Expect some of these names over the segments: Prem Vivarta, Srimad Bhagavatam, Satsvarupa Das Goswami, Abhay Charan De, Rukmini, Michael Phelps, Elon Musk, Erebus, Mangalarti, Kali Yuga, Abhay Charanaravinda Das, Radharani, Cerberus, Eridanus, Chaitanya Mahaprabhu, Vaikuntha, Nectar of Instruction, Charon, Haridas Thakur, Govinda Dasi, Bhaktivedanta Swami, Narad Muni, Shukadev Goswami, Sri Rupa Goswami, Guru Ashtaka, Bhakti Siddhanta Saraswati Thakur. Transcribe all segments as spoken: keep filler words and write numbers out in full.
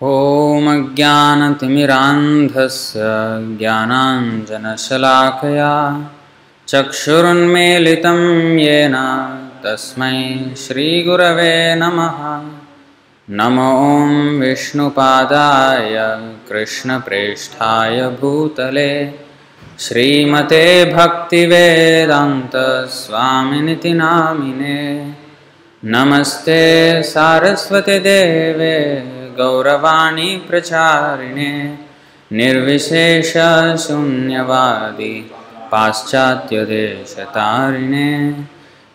Om Ajnanatirandhasya Jnananjanashalakaya Chakshurunmelitam Yena Tasmai Shri Gurave Namaha Namo Om Vishnupadaya Krishna Preshthaya Bhutale Srimate Bhaktivedanta Swaminiti Namine Namaste Saraswate Deve Gauravani Pracharine Nirvishesha Sunyavadi Paschatya Deshatarine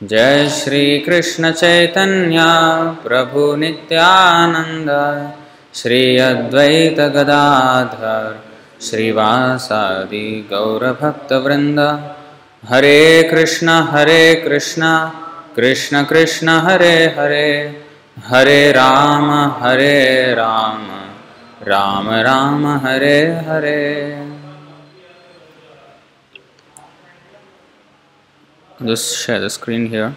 Jai Shri Krishna Chaitanya Prabhu Nityananda Shri Advaita Gadadhar Shri Vasadi Gaura Bhakta Vrinda Hare Krishna Hare Krishna Krishna Krishna Hare Hare Hare Rama, Hare Rama, Rama Rama, Hare Hare. I'll just share the screen here.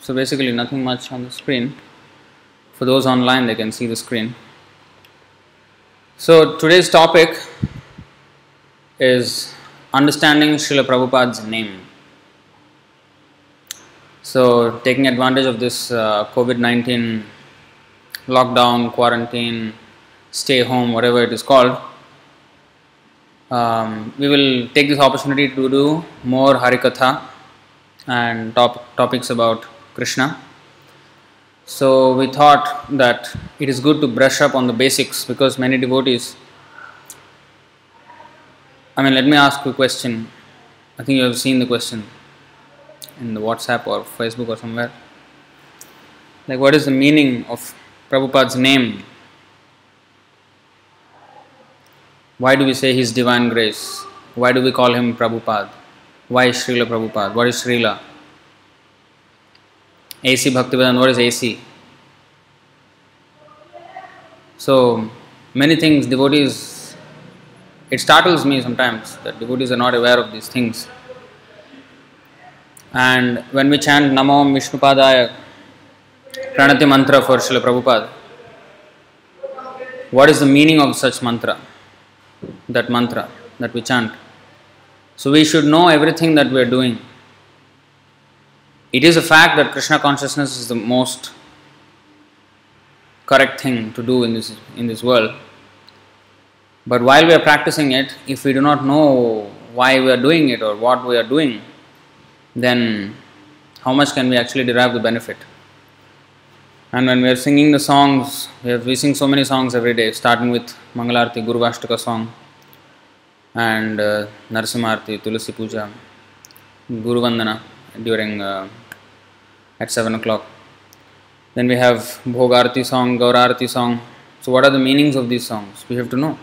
So basically nothing much on the screen. For those online, they can see the screen. So today's topic is understanding Srila Prabhupada's name. So, taking advantage of this uh, COVID nineteen lockdown, quarantine, stay home, whatever it is called, um, we will take this opportunity to do more Harikatha and top topics about Krishna. So, we thought that it is good to brush up on the basics, because many devotees, I mean, let me ask you a question. I think you have seen the question in the WhatsApp or Facebook or somewhere. Like, what is the meaning of Prabhupada's name? Why do we say His Divine Grace? Why do we call Him Prabhupada? Why Srila Prabhupada? What is Srila? A C Bhaktivedanta, what is A C? So, many things devotees... It startles me sometimes that devotees are not aware of these things. And when we chant Namo Om Vishnupadaya, Pranati Mantra for Srila Prabhupada, what is the meaning of such mantra, that mantra that we chant? So we should know everything that we are doing. It is a fact that Krishna consciousness is the most correct thing to do in this, in this world. But while we are practicing it, if we do not know why we are doing it or what we are doing, then how much can we actually derive the benefit? And when we are singing the songs, we, have, we sing so many songs every day, starting with Mangalarti, Guru Vashtaka song, and uh, Narasimharti, Tulasi Puja, Guru Vandana during uh, at seven o'clock. Then we have Bhogarti song, Gaurarti song. So what are the meanings of these songs? We have to know.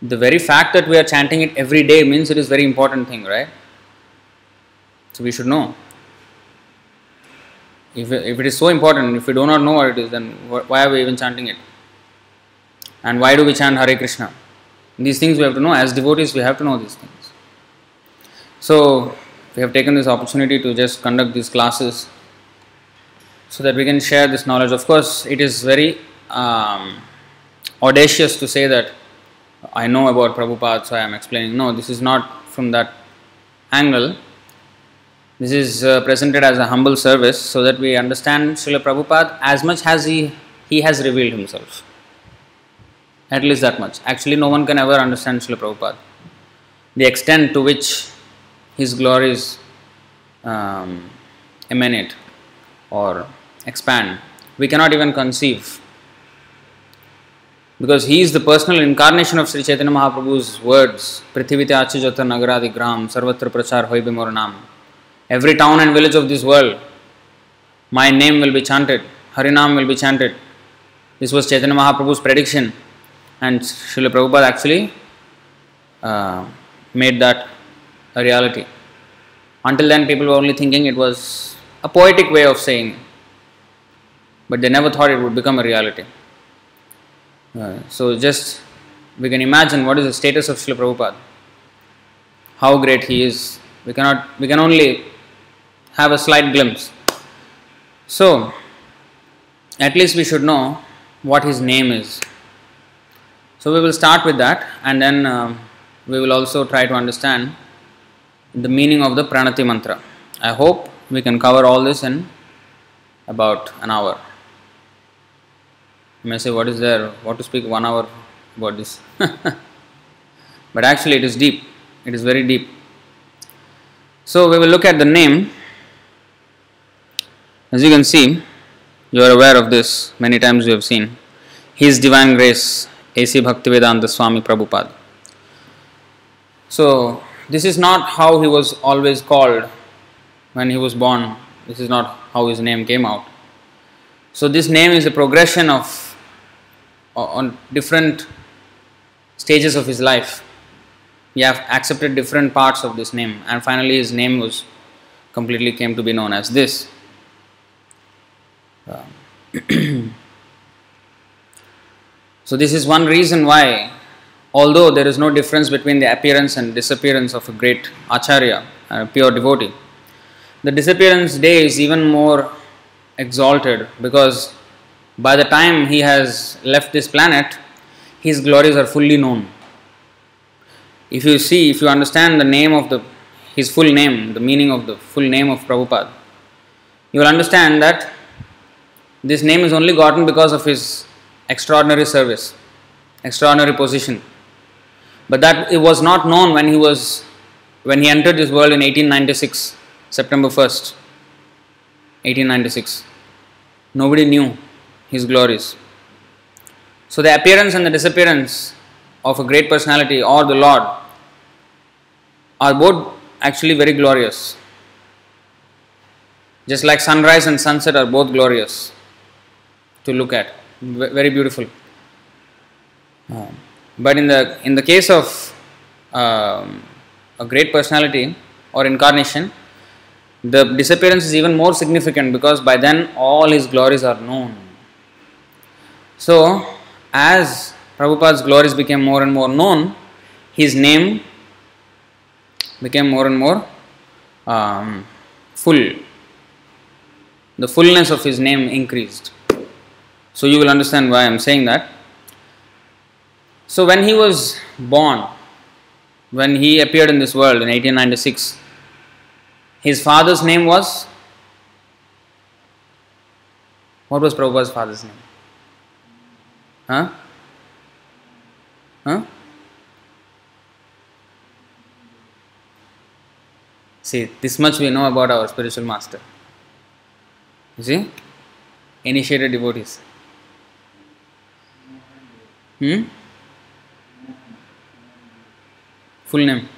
The very fact that we are chanting it every day means it is a very important thing, right? So we should know. If, if it is so important, if we do not know what it is, then why are we even chanting it? And why do we chant Hare Krishna? These things we have to know. As devotees, we have to know these things. So, we have taken this opportunity to just conduct these classes so that we can share this knowledge. Of course, it is very um, audacious to say that I know about Prabhupada, so I am explaining. No, this is not from that angle. This is uh, presented as a humble service so that we understand Srila Prabhupada as much as he, he has revealed himself. At least that much. Actually, no one can ever understand Srila Prabhupada. The extent to which his glories um, emanate or expand, we cannot even conceive. Because he is the personal incarnation of Sri Chaitanya Mahaprabhu's words, Prithivite Achijata Nagaradi Gram, Sarvatra Prachar Hoi Bimor Nam. Every town and village of this world, my name will be chanted, Harinam will be chanted. This was Chaitanya Mahaprabhu's prediction, and Srila Prabhupada actually uh, made that a reality. Until then, people were only thinking it was a poetic way of saying, but they never thought it would become a reality. Uh, so just we can imagine what is the status of Srila Prabhupada. how great he is. We cannot, we can only have a slight glimpse. So, at least we should know what his name is. So we will start with that, and then um, we will also try to understand the meaning of the Pranati Mantra. I hope we can cover all this in about an hour. You may say, what is there, what to speak one hour about this? But actually it is deep, it is very deep. So we will look at the name. As you can see, you are aware of this, many times you have seen. His Divine Grace, A C Bhaktivedanta Swami Prabhupada. So this is not how he was always called when he was born. This is not how his name came out. So this name is a progression of on different stages of his life. He have accepted different parts of this name, and finally his name was completely came to be known as this. So this is one reason why, although there is no difference between the appearance and disappearance of a great Acharya, a pure devotee, the disappearance day is even more exalted, because by the time he has left this planet, his glories are fully known. If you see, if you understand the name of the, his full name, the meaning of the full name of Prabhupada, you will understand that this name is only gotten because of his extraordinary service, extraordinary position. But that it was not known when he was, when he entered this world in eighteen ninety-six, September first. eighteen ninety-six. Nobody knew his glories. So the appearance and the disappearance of a great personality or the Lord are both actually very glorious. Just like sunrise and sunset are both glorious to look at, very beautiful. But in the in the case of um, a great personality or incarnation, the disappearance is even more significant, because by then all his glories are known. So, as Prabhupada's glories became more and more known, his name became more and more um, full. The fullness of his name increased. So you will understand why I am saying that. So when he was born, when he appeared in this world in eighteen ninety-six, his father's name was, what was Prabhupada's father's name? Huh? Huh? See, this much we know about our spiritual master. You see? Initiated devotees. Hmm? Full name.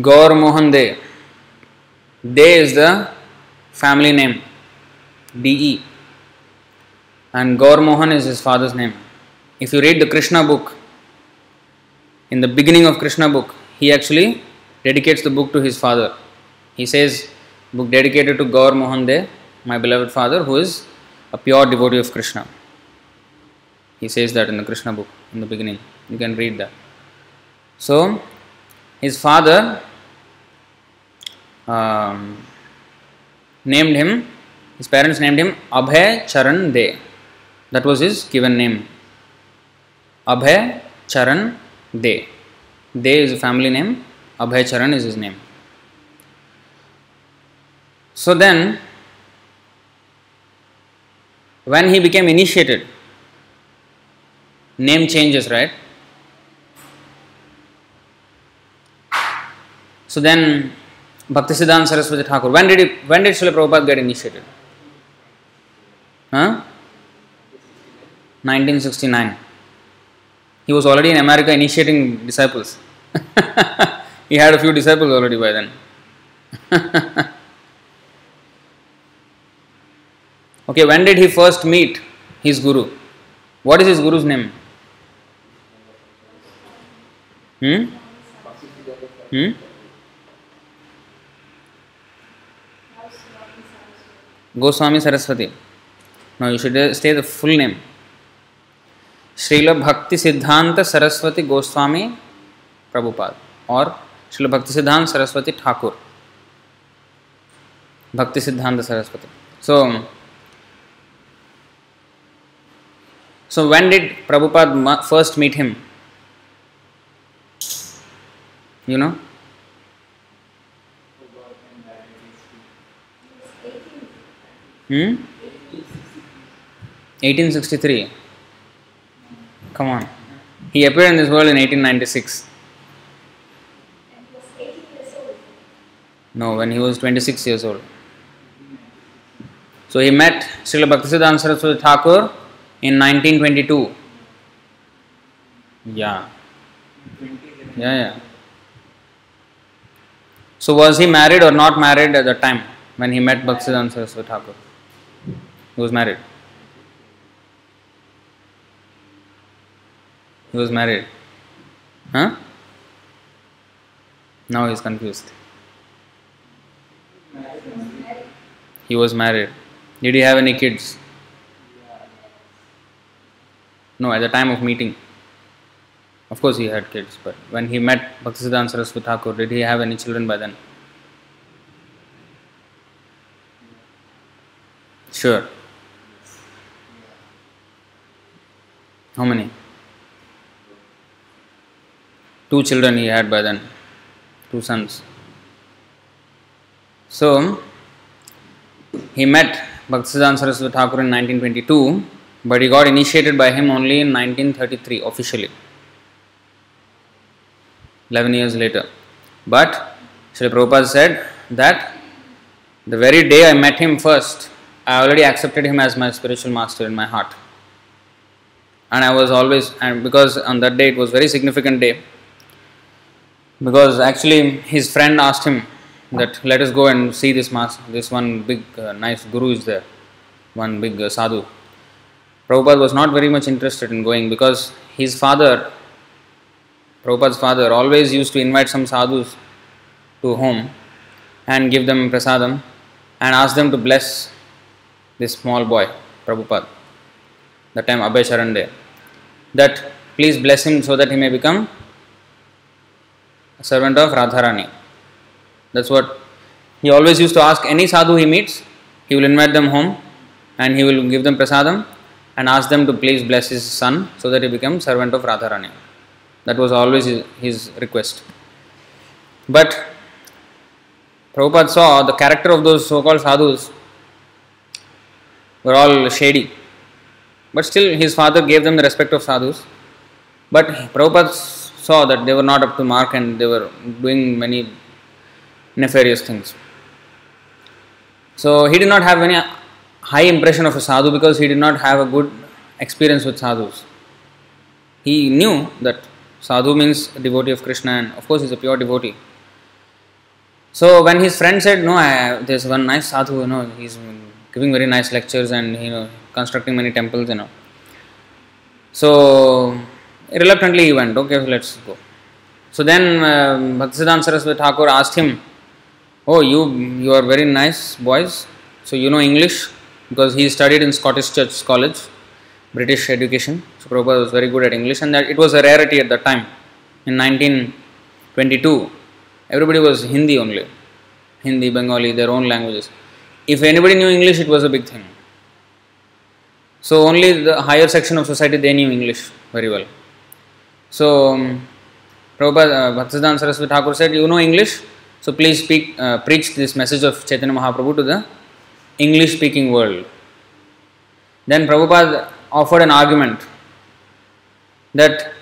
Gaur Mohan De. De is the family name, D E, and Gaur Mohan is his father's name. If you read the Krishna book, in the beginning of Krishna book, he actually dedicates the book to his father. He says, book dedicated to Gaur Mohan De, my beloved father, who is a pure devotee of Krishna. He says that in the Krishna book, in the beginning. You can read that. So, his father um, named him, his parents named him Abhay Charan De. That was his given name. Abhay Charan De. De is a family name, Abhay Charan is his name. So then, when he became initiated, name changes, right? So then, Bhakti Siddhanta Saraswati Thakur, when did he, when did Srila Prabhupada get initiated? Huh? nineteen sixty-nine. He was already in America initiating disciples. He had a few disciples already by then. Okay, when did he first meet his guru? What is his guru's name? Hmm? Hmm? Goswami Saraswati. No, you should say the full name. Srila Bhakti Siddhanta Saraswati Goswami Prabhupada or Srila Bhakti Siddhanta Saraswati Thakur. Bhakti Siddhanta Saraswati. So, so when did Prabhupada first meet him? You know? Hmm? eighteen sixty-three. Come on. He appeared in this world in eighteen ninety-six. No, when he was twenty-six years old. So he met Srila Bhaktisiddhanta Saraswati Thakur in nineteen twenty-two. Yeah. Yeah, yeah. So was he married or not married at the time when he met Bhaktisiddhanta Saraswati Thakur? He was married. He was married. Huh? Now he is confused. He was married. Did he have any kids? No, at the time of meeting. Of course he had kids, but when he met Bhaktisiddhanta Saraswati Thakur, did he have any children by then? Sure. How many? Two children he had by then. Two sons. So, he met Bhaktisiddhanta Saraswati Thakur in nineteen twenty-two, but he got initiated by him only in nineteen thirty-three officially. eleven years later. But Srila Prabhupada said that the very day I met him first, I already accepted him as my spiritual master in my heart. And I was always, and because on that day it was a very significant day, because actually his friend asked him that let us go and see this master, this one big uh, nice guru is there, one big uh, sadhu. Prabhupada was not very much interested in going because his father, Prabhupada's father, always used to invite some sadhus to home and give them prasadam and ask them to bless this small boy, Prabhupada, that time Abhay Charan De, that please bless him so that he may become a servant of Radharani. That's what he always used to ask any sadhu he meets. He will invite them home and he will give them prasadam and ask them to please bless his son so that he becomes servant of Radharani. That was always his, his request. But Prabhupada saw the character of those so-called sadhus were all shady. But still his father gave them the respect of sadhus. But Prabhupada saw that they were not up to mark and they were doing many nefarious things. So he did not have any high impression of a sadhu because he did not have a good experience with sadhus. He knew that sadhu means a devotee of Krishna and of course he is a pure devotee. So when his friend said, no, I, there's one nice sadhu, you know, he's giving very nice lectures and, you know, constructing many temples, you know. So reluctantly he went, okay, let's go. So then um, Bhaktisiddhanta Saraswati Thakur asked him, oh, you, you are very nice boys, so you know English, because he studied in Scottish Church College, British education. So Prabhupada was very good at English, and that it was a rarity at that time. In nineteen twenty-two, everybody was Hindi only, Hindi, Bengali, their own languages. If anybody knew English, it was a big thing. So only the higher section of society, they knew English very well. So um, Prabhupada, uh, Bhaktisiddhanta Saraswati Thakur said, you know English, so please speak, uh, preach this message of Chaitanya Mahaprabhu to the English speaking world. Then Prabhupada offered an argument that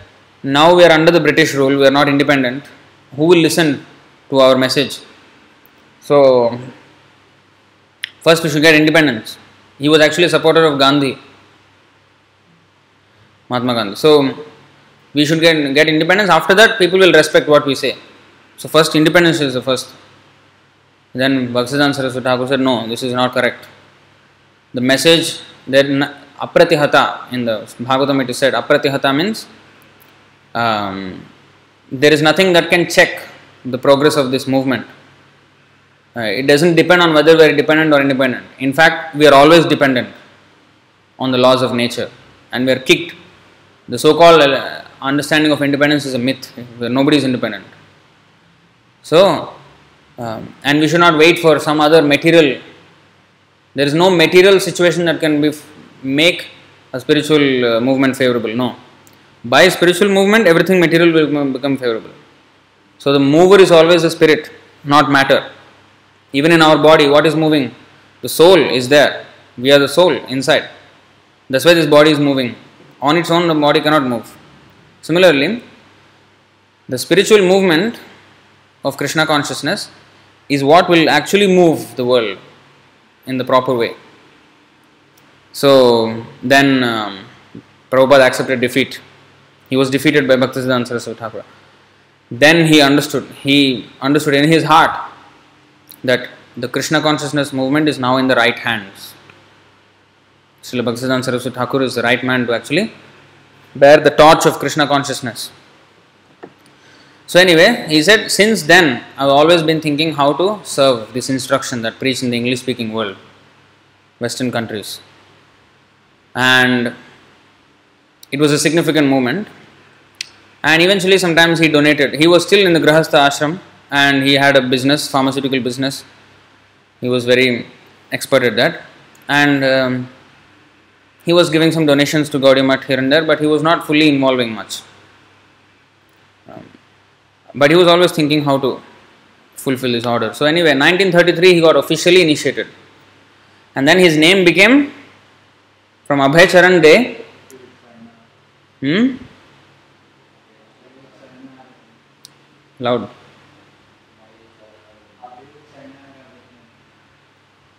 now we are under the British rule, we are not independent, who will listen to our message? So, first we should get independence. He was actually a supporter of Gandhi, Mahatma Gandhi. So, we should get, get independence. After that, people will respect what we say. So, first independence is the first. Then Bhaktisiddhanta Saraswati Thakur said, no, this is not correct. The message that apratihata, in the Bhagavatam it is said, apratihata means um, there is nothing that can check the progress of this movement. Uh, it doesn't depend on whether we are dependent or independent. In fact, we are always dependent on the laws of nature and we are kicked The so-called understanding of independence is a myth. Nobody is independent. So, um, and we should not wait for some other material. There is no material situation that can be f- make a spiritual uh, movement favorable. No. By spiritual movement, everything material will become favorable. So the mover is always the spirit, not matter. Even in our body, what is moving? The soul is there. We are the soul inside. That's why this body is moving. On its own, the body cannot move. Similarly, the spiritual movement of Krishna consciousness is what will actually move the world in the proper way. So then um, Prabhupada accepted defeat. He was defeated by Bhakti Siddhanta Saraswati Thakur. Then he understood, he understood in his heart that the Krishna consciousness movement is now in the right hands. Srila Bhakti Siddhanta Saraswati Thakur is the right man to actually bear the torch of Krishna consciousness. So anyway, he said, since then, I've always been thinking how to serve this instruction that preached in the English-speaking world, Western countries. And it was a significant moment. And eventually, sometimes he donated. He was still in the Grahastha ashram and he had a business, pharmaceutical business. He was very expert at that. And um, he was giving some donations to Gaudiya Math here and there, but he was not fully involving much. Um, but he was always thinking how to fulfill his order. So anyway, nineteen thirty-three he got officially initiated. And then his name became, from Abhay Charan De, hmm? Loud.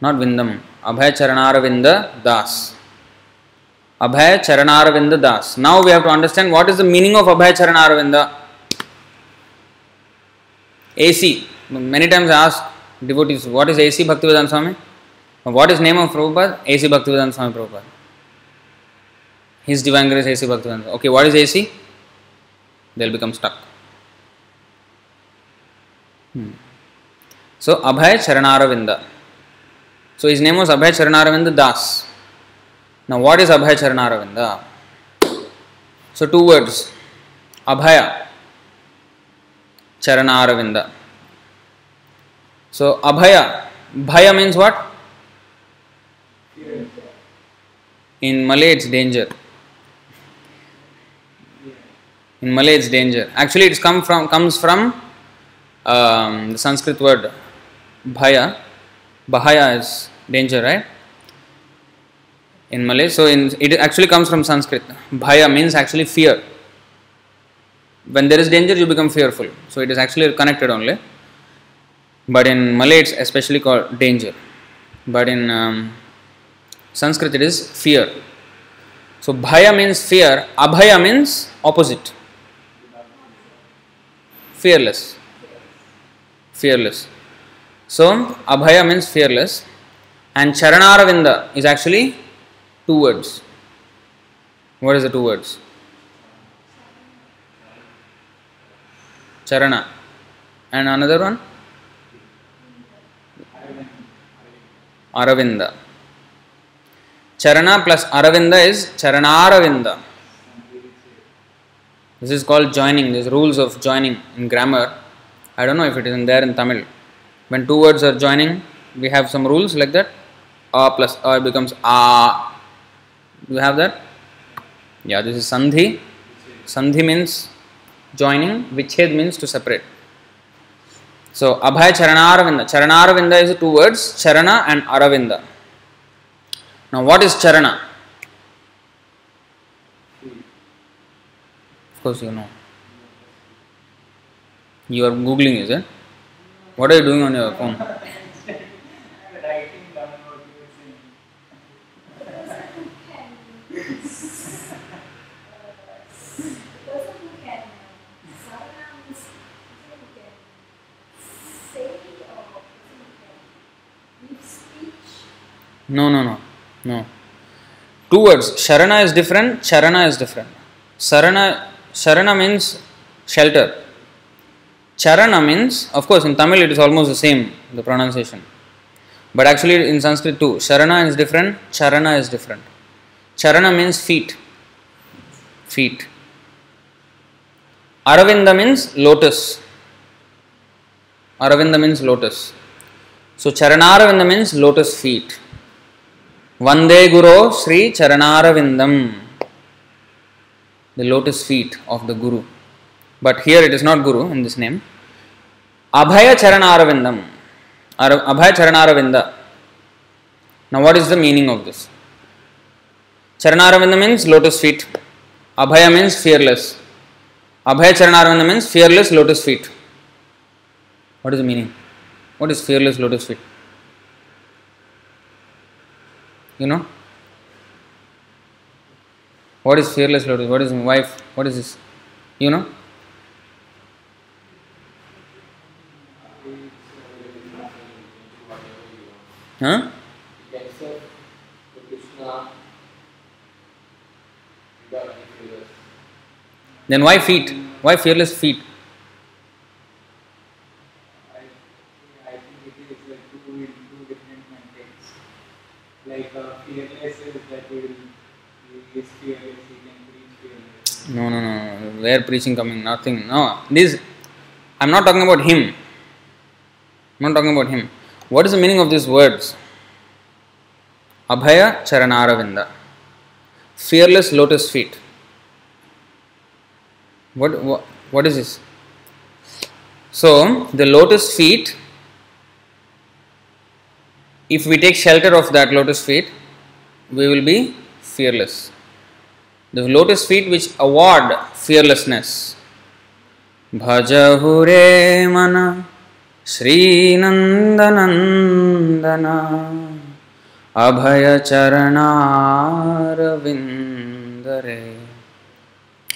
Not Vindam. Abhay Charanaravindha Das. Abhay Charanaravindha Das. Now we have to understand what is the meaning of Abhay Charanaravindha. A C. Many times I ask devotees, what is A C Bhaktivedanta Swami? What is name of Prabhupada? A C Bhaktivedanta Swami Prabhupada. His Divine Grace A C Bhaktivedanta. Okay, what is A C? They'll become stuck. Hmm. So, Abhay Charanaravinda. So, his name was Abhay Charanaravinda Das. Now, what is Abhay Charanaravinda? So, two words. Abhaya. Charanaravinda. So, Abhaya. Bhaya means what? In Malay, it's danger. In Malay, it's danger. Actually, it come from, comes from Um, the Sanskrit word bhaya. Bahaya is danger, right? In Malay, so in, it actually comes from Sanskrit. Bhaya means actually fear. When there is danger, you become fearful. So it is actually connected only. But in Malay, it's especially called danger. But in um, Sanskrit, it is fear. So bhaya means fear. Abhaya means opposite. Fearless. Fearless. So, Abhaya means fearless, and Charanaravinda is actually two words. What is the two words? Charana. And another one? Aravinda. Charana plus Aravinda is Charanaravinda. This is called joining. These rules of joining in grammar. I don't know if it isn't there in Tamil. When two words are joining, we have some rules like that. A plus A becomes A. Do you have that? Yeah, this is Sandhi. Sandhi means joining. Viched means to separate. So, Abhaya Charanaravinda. Charanaravinda is two words, Charana and Aravinda. Now, what is Charana? Of course you know. You are Googling, is it? What are you doing on your phone? No, no, no, no. Two words. Sharana is different. Charana is different. Sarana, Sharana means shelter. Charana means, of course, in Tamil it is almost the same, the pronunciation. But actually in Sanskrit too, Sharana is different, Charana is different. Charana means feet. feet. Aravinda means lotus. Aravinda means lotus. So Charanaravinda means lotus feet. Vande Guru Sri Charanaravindam. The lotus feet of the Guru. But here it is not Guru in this name. Abhay Charanaravindam. Abhay Charanaravinda. Now what is the meaning of this? Charanaravinda means lotus feet. Abhaya means fearless. Abhaya Charanaravinda means fearless lotus feet. What is the meaning? What is fearless lotus feet? You know? What is fearless lotus? What is wife? What is this? You know? Huh? Then why feet? Why fearless feet? I, I think it is like two, two different contexts. Like uh, fearless is that we will he is fearless, he can preach fearless. No, no, no. Where preaching coming? Nothing. No. This, I'm not talking about him. I'm not talking about him. What is the meaning of these words? Abhaya Charanaravinda. Fearless lotus feet. What, what what is this? So the lotus feet, if we take shelter of that lotus feet, we will be fearless. The lotus feet which award fearlessness. Bhajahure mana Sri Nandanandana Abhaya Charanaravindare.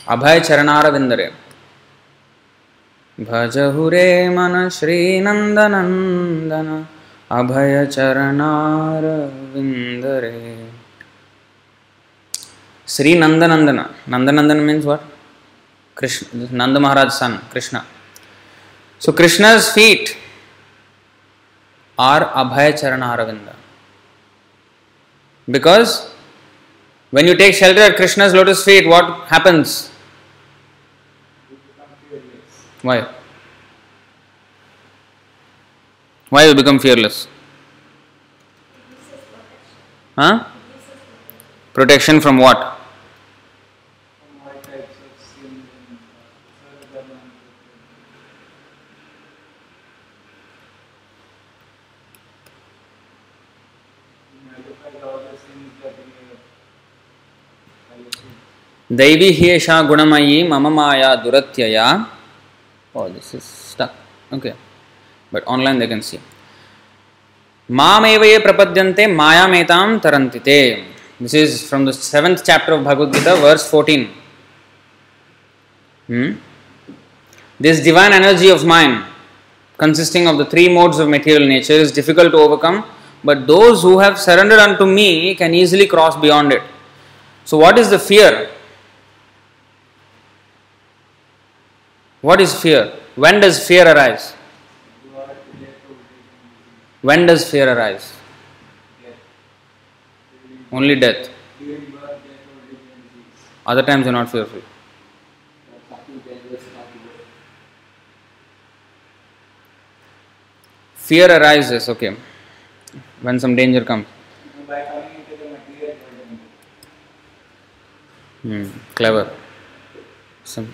Abhay Charanaravindare. Bhajahure mana Sri Nandanandana Abhaya Charanaravindare. Sri Nandanandana. Nandanandana means what? Krishna. Nanda Maharaj's son, Krishna. So Krishna's feet are Abhaya Charanaravinda. Because when you take shelter at Krishna's lotus feet, what happens? Why? Why you become fearless? Huh? Protection from what? Daivi Hiesha Gunamayi Mamamaya Duratyaya. Oh, this is stuck. Okay. But online they can see. Mamevaye Prapadyante Maya Metam Tarantite. This is from the seventh chapter of Bhagavad Gita, verse fourteen. Hmm? This divine energy of mine, consisting of the three modes of material nature, is difficult to overcome, but those who have surrendered unto me can easily cross beyond it. So what is the fear? What is fear? When does fear arise? When does fear arise? Only death. Other times you are not fearful. Fear arises, okay, when some danger comes. Hmm, clever. Some.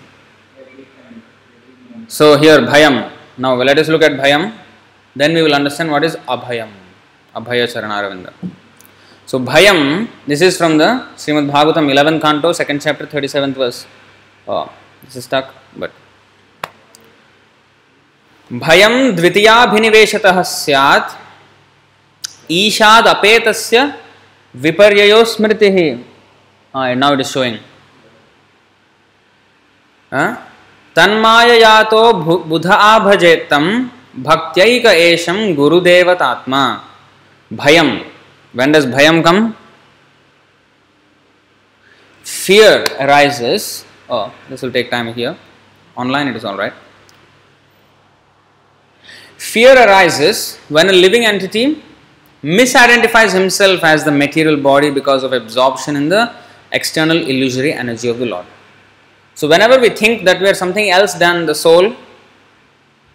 So here Bhayam. Now let us look at Bhayam. Then we will understand what is Abhayam. Abhaya Charanaravinda. So Bhayam, this is from the Srimad Bhagavatam, eleventh Canto, second chapter, thirty-seventh verse. Oh, this is stuck, but. Bhayam dvitiyabhiniveshatah syat ishad apetasya viparyayo smritihi. Ah, now it is showing. Huh? Tanmaya yato buddha abhajetam bhaktyaika esham gurudeva tatma. Bhayam. When does bhayam come? Fear arises. Oh, this will take time here. Online it is alright. Fear arises when a living entity misidentifies himself as the material body because of absorption in the external illusory energy of the Lord. So whenever we think that we are something else than the soul,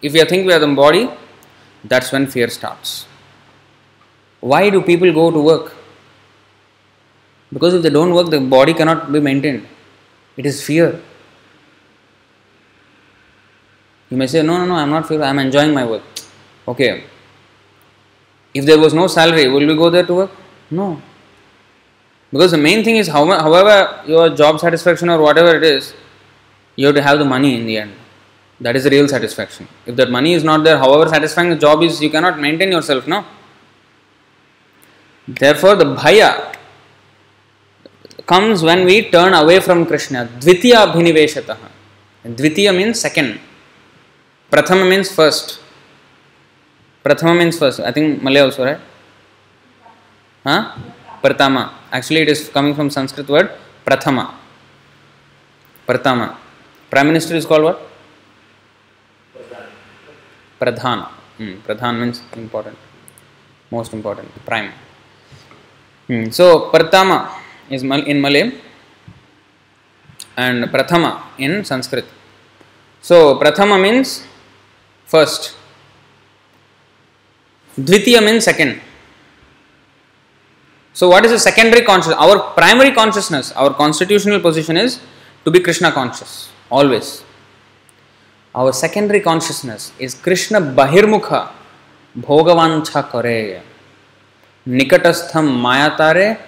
if we think we are the body, that's when fear starts. Why do people go to work? Because if they don't work, the body cannot be maintained. It is fear. You may say, no, no, no, I am not fearful, I am enjoying my work. Okay. If there was no salary, will we go there to work? No. Because the main thing is, however your job satisfaction or whatever it is, you have to have the money in the end. That is the real satisfaction. If that money is not there, however satisfying the job is, you cannot maintain yourself, no? Therefore, the bhaya comes when we turn away from Krishna. Dvitiya bhiniveshataha. Dvitiya means second. Prathama means first. Prathama means first. I think Malay also, right? Huh? Pratama. Actually, it is coming from Sanskrit word Prathama. Pratama. Prime Minister is called what? Pradhan. Mm. Pradhan means important. Most important. Prime. Mm. So, Pratama is in Malay and Prathama in Sanskrit. So, Prathama means first. Dvitiya means second. So, what is the secondary consciousness? Our primary consciousness, our constitutional position is to be Krishna conscious, always. Our secondary consciousness is Krishna bahirmukha bhogavancha kare nikatastham mayatare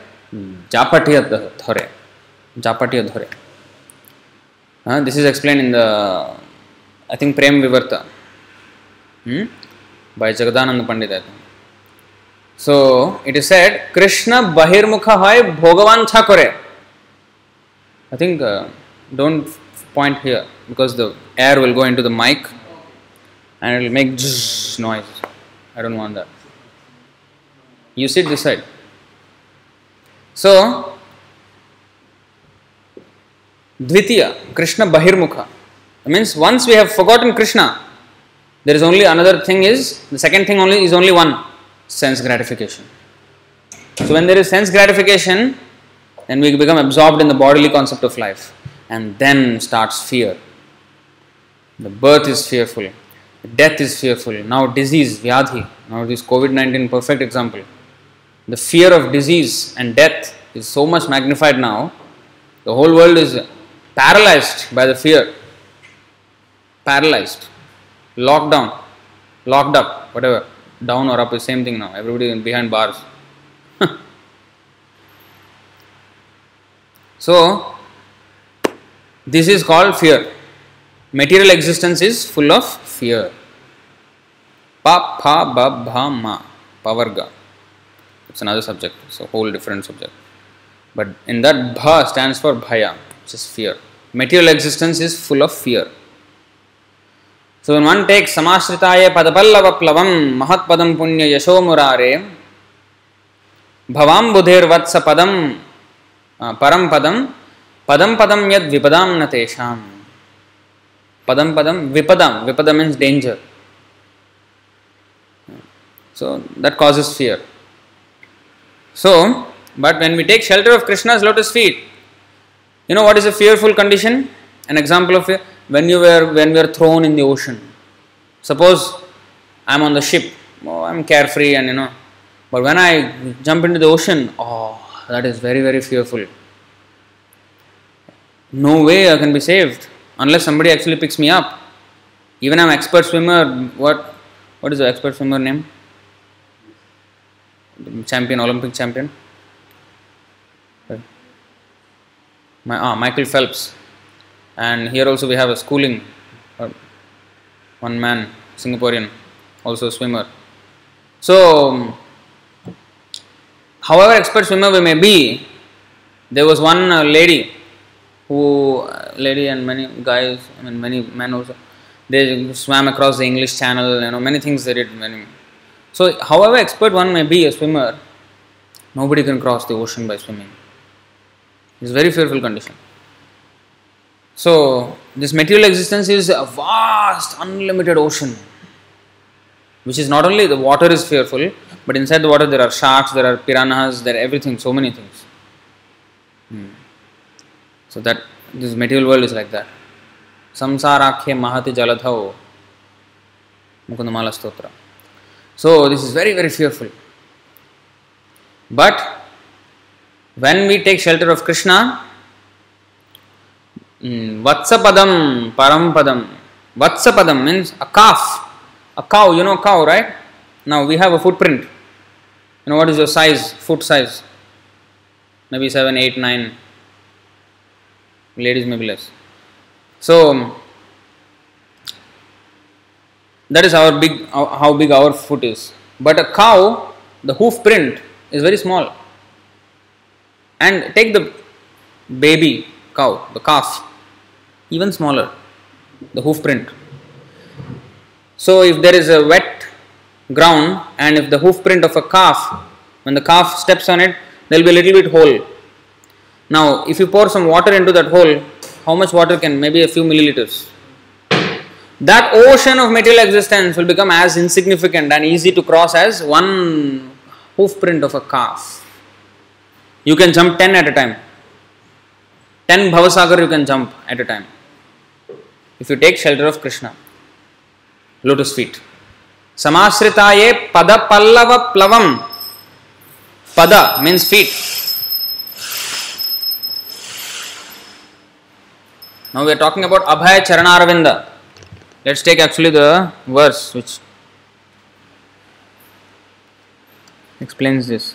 japatiya dhare. Japatiya dhare. Uh, this is explained in the, I think, Prem Vivarta hmm? by Jagadananda Pandita. So, it is said, Krishna bahirmukha hai bhogavantha kore. I think, uh, don't point here because the air will go into the mic and it will make zzz noise. I don't want that. You sit this side. So, Dvitiya, Krishna bahirmukha. That means once we have forgotten Krishna, there is only another thing is, the second thing only is only one, sense gratification. So when there is sense gratification, then we become absorbed in the bodily concept of life. And then starts fear. The birth is fearful. Death is fearful. Now disease, vyadhi. Now this COVID nineteen, perfect example. The fear of disease and death is so much magnified now. The whole world is paralyzed by the fear, paralyzed, locked down, locked up, whatever, down or up is same thing now, everybody is behind bars. So, this is called fear. Material existence is full of fear. Pa, pa, ba, bha, ma, pavarga. It's another subject, it's a whole different subject. But in that, bha stands for bhaya, which is fear. Material existence is full of fear. So when one takes samashritaye padapallava plavam mahatpadam punya yashomurare bhavam budhir vatsa padam param padam padam padam yad vipadam natesham padam padam vipadam. Vipada means danger. So that causes fear. So, but when we take shelter of Krishna's lotus feet, you know what is a fearful condition? An example of fear, when you were when we are thrown in the ocean. Suppose I am on the ship, oh, I am carefree and you know, but when I jump into the ocean, oh, that is very, very fearful. No way I can be saved unless somebody actually picks me up. Even I am expert swimmer, what, what is the expert swimmer name? Champion, Olympic champion. My, ah, Michael Phelps, and here also we have a schooling, uh, one man, Singaporean, also swimmer. So, however expert swimmer we may be, there was one uh, lady who, uh, lady and many guys, I mean many men also, they swam across the English Channel, you know, many things they did. Many. So, however expert one may be a swimmer, nobody can cross the ocean by swimming. It's a very fearful condition. So, this material existence is a vast, unlimited ocean, which is not only the water is fearful, but inside the water there are sharks, there are piranhas, there are everything, so many things. Hmm. So that this material world is like that. Samsarakhya mahati jaladhau Mukundamala Stotra. So this is very, very fearful. But when we take shelter of Krishna, Vatsapadam Parampadam. Vatsapadam means a calf. A cow, you know cow, right? Now we have a footprint. You know what is your size, foot size? Maybe seven, eight, nine. Ladies may be less. So that is our big, how big our foot is. But a cow, the hoof print is very small. And take the baby cow, the calf, even smaller, the hoof print. So if there is a wet ground and if the hoof print of a calf, when the calf steps on it, there will be a little bit hole. Now if you pour some water into that hole, how much water can, maybe a few milliliters. That ocean of material existence will become as insignificant and easy to cross as one hoof print of a calf. You can jump ten at a time. ten Bhavasagar you can jump at a time. If you take shelter of Krishna, lotus feet. Samasritaye pada pallava plavam. Pada means feet. Now we are talking about Abhay Charan Aravinda. Let's take actually the verse which explains this.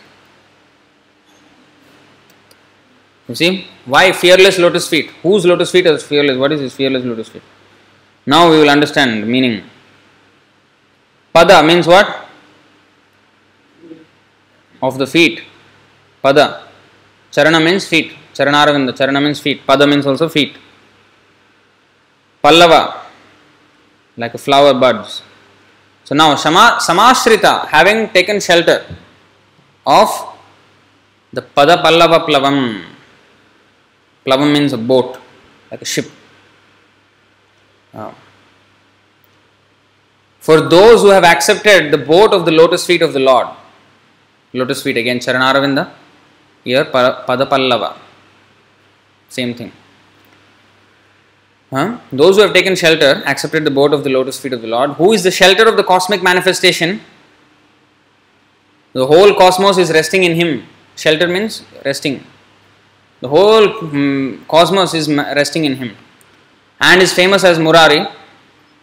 You see, why fearless lotus feet? Whose lotus feet is fearless? What is this fearless lotus feet? Now we will understand the meaning. Pada means what? Of the feet. Pada. Charana means feet. Charanaravindha. Charana means feet. Pada means also feet. Pallava. Like a flower buds. So now, Sama, Samashrita, having taken shelter of the Pada Pallava Plavam. Plavam means a boat, like a ship. Oh. For those who have accepted the boat of the lotus feet of the Lord. Lotus feet again, Charanaravinda, here Pada Pallava. Same thing. Huh? Those who have taken shelter, accepted the boat of the lotus feet of the Lord, who is the shelter of the cosmic manifestation, the whole cosmos is resting in him. Shelter means resting. The whole um, cosmos is resting in him. And is famous as Murari,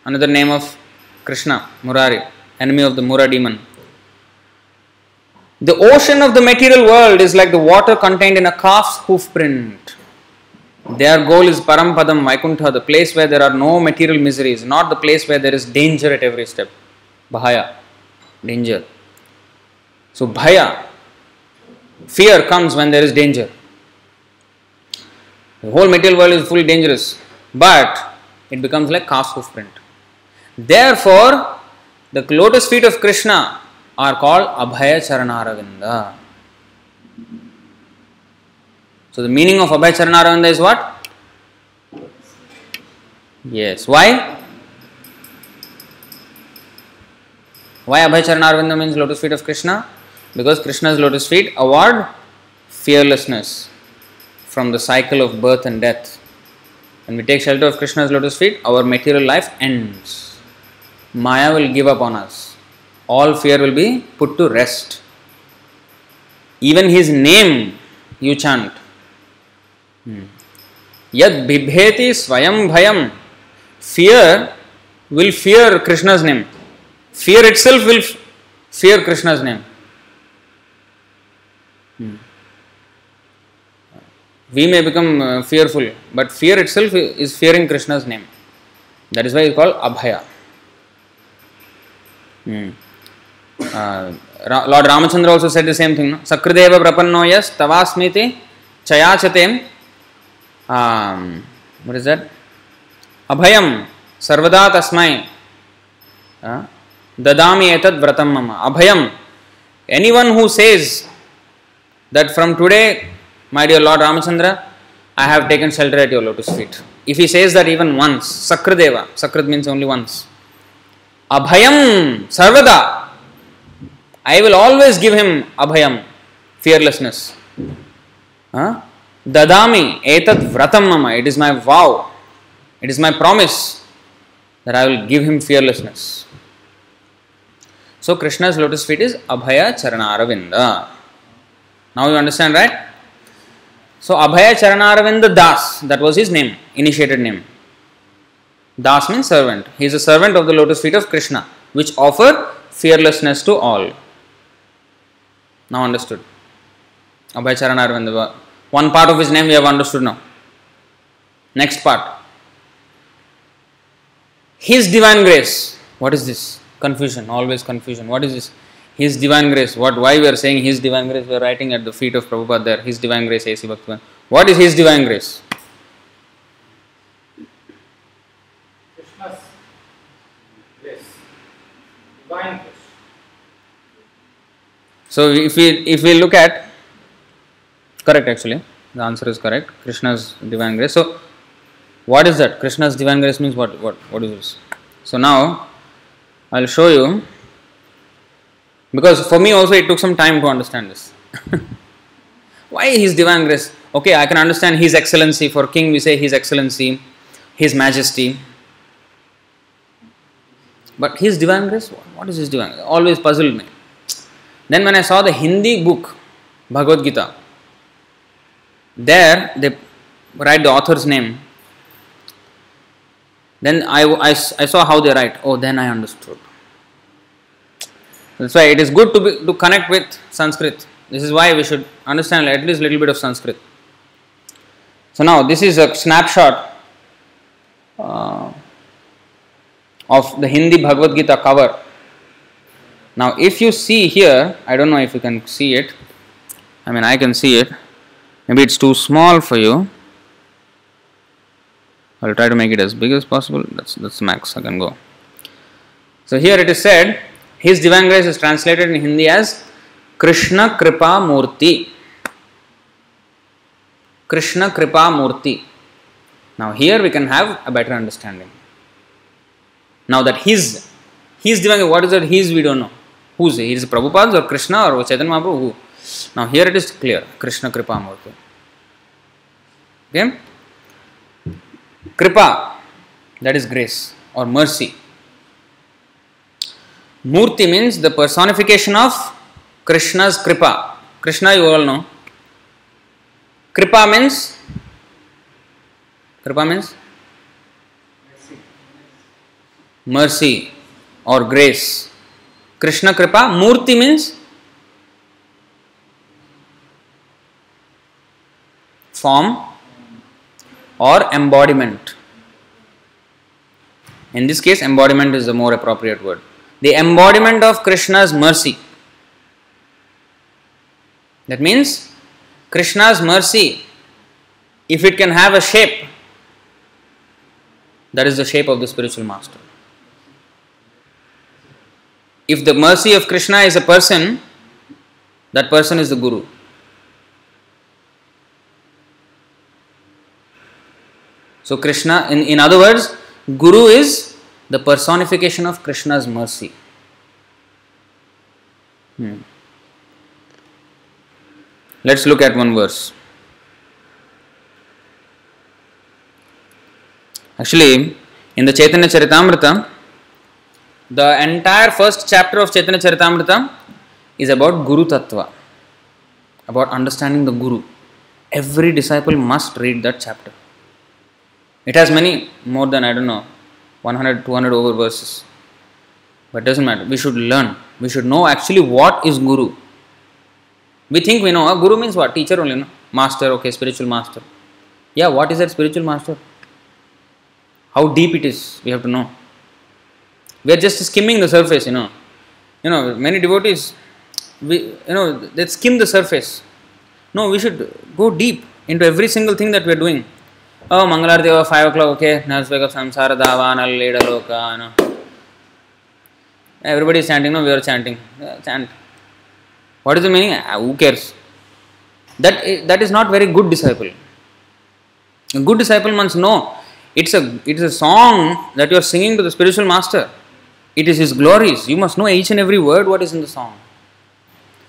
another name of Krishna, Murari, enemy of the Mura demon. The ocean of the material world is like the water contained in a calf's hoof print. Their goal is Parampadam, Vaikuntha, the place where there are no material miseries, not the place where there is danger at every step. Bhaya, danger. So Bhaya, fear comes when there is danger. The whole material world is fully dangerous, but it becomes like calf's hoof print. Therefore, the lotus feet of Krishna are called Abhaya Charanaravinda. So the meaning of Abhay Charan Aravinda is what? Yes. Why? Why Abhay Charan Aravinda means lotus feet of Krishna? Because Krishna's lotus feet award fearlessness from the cycle of birth and death. When we take shelter of Krishna's lotus feet, our material life ends. Maya will give up on us. All fear will be put to rest. Even his name you chant. Hmm. Yad bibheti swayam bhayam. Fear will fear Krishna's name. Fear itself will f- fear Krishna's name. Hmm. We may become uh, fearful, but fear itself is fearing Krishna's name. That is why it is called Abhaya. Hmm. Uh, Ra- Lord Ramachandra also said the same thing. No? Sakradeva prapanno yas tavasmiti chayachatem. Um, what is that? Abhayam sarvada tasmai uh, dadami etad vratam mama. Abhayam. Anyone who says that from today, my dear Lord Ramachandra, I have taken shelter at your lotus feet. If he says that even once, Sakradeva. Sakrad means only once. Abhayam sarvada. I will always give him Abhayam, fearlessness. Huh? Dadami etat vratam mama. It is my vow. It is my promise that I will give him fearlessness. So Krishna's lotus feet is Abhaya Charanaaravinda. Now you understand, right? So Abhaya Charanaaravinda Das, that was his name, initiated name. Das means servant. He is a servant of the lotus feet of Krishna, which offer fearlessness to all. Now understood. Abhaya Charanaaravinda. One part of his name we have understood now. Next part. His divine grace. What is this? Confusion, always confusion. What is this? His divine grace. What? Why we are saying His divine grace? We are writing at the feet of Prabhupada there. His divine grace, A C Bhaktivedanta. What is His divine grace? Krishna's grace. Divine grace. So if we if we look at, correct actually, the answer is correct. Krishna's divine grace. So what is that? Krishna's divine grace means what? What? What is this? So now I'll show you, because for me also it took some time to understand this. Why His divine grace? Okay, I can understand His Excellency. For King, we say His Excellency, His Majesty. But His divine grace? What is His divine grace? Always puzzled me. Then when I saw the Hindi book, Bhagavad Gita, there they write the author's name. Then I, I, I saw how they write. Oh, then I understood. That's why it is good to be, to connect with Sanskrit. This is why we should understand at least a little bit of Sanskrit. So now this is a snapshot uh, of the Hindi Bhagavad Gita cover. Now if you see here, I don't know if you can see it. I mean, I can see it. Maybe it's too small for you. I'll try to make it as big as possible. That's that's max I can go. So here it is said, His divine grace is translated in Hindi as Krishna Kripa Murti. Krishna Kripa Murti. Now here we can have a better understanding. Now that His, His divine grace, what is that His, we don't know. Who's He? Is it Prabhupada's or Krishna or Chaitanya Mahaprabhu? Who? Now here it is clear. Krishna Kripa Murti. Okay? Kripa, that is grace or mercy. Murti means the personification of Krishna's Kripa. Krishna, you all know. Kripa means, Kripa means mercy or grace. Krishna Kripa. Murti means form or embodiment. In this case, embodiment is the more appropriate word. The embodiment of Krishna's mercy. That means Krishna's mercy, if it can have a shape, that is the shape of the spiritual master. If the mercy of Krishna is a person, that person is the Guru. So Krishna, in, in other words, Guru is the personification of Krishna's mercy. Hmm. Let's look at one verse. Actually, in the Chaitanya Charitamrita, the entire first chapter of Chaitanya Charitamrita is about Guru Tattva, about understanding the Guru. Every disciple must read that chapter. It has many, more than, I don't know, one hundred, two hundred over verses. But it doesn't matter. We should learn. We should know actually what is Guru. We think we know. Uh, Guru means what? Teacher only, no? Master, okay, spiritual master. Yeah, what is that spiritual master? How deep it is, we have to know. We are just skimming the surface, you know. You know, many devotees, we, you know, they skim the surface. No, we should go deep into every single thing that we are doing. Oh, Mangalarti, oh, five o'clock, okay, now let's wake up Samsara Dava, Nalida Loka, no. Everybody is chanting, no, we are chanting. Yeah, chant. What is the meaning? Ah, who cares? That is, that is not very good disciple. A good disciple must know, it's a, it's a song that you are singing to the spiritual master. It is his glories. You must know each and every word what is in the song.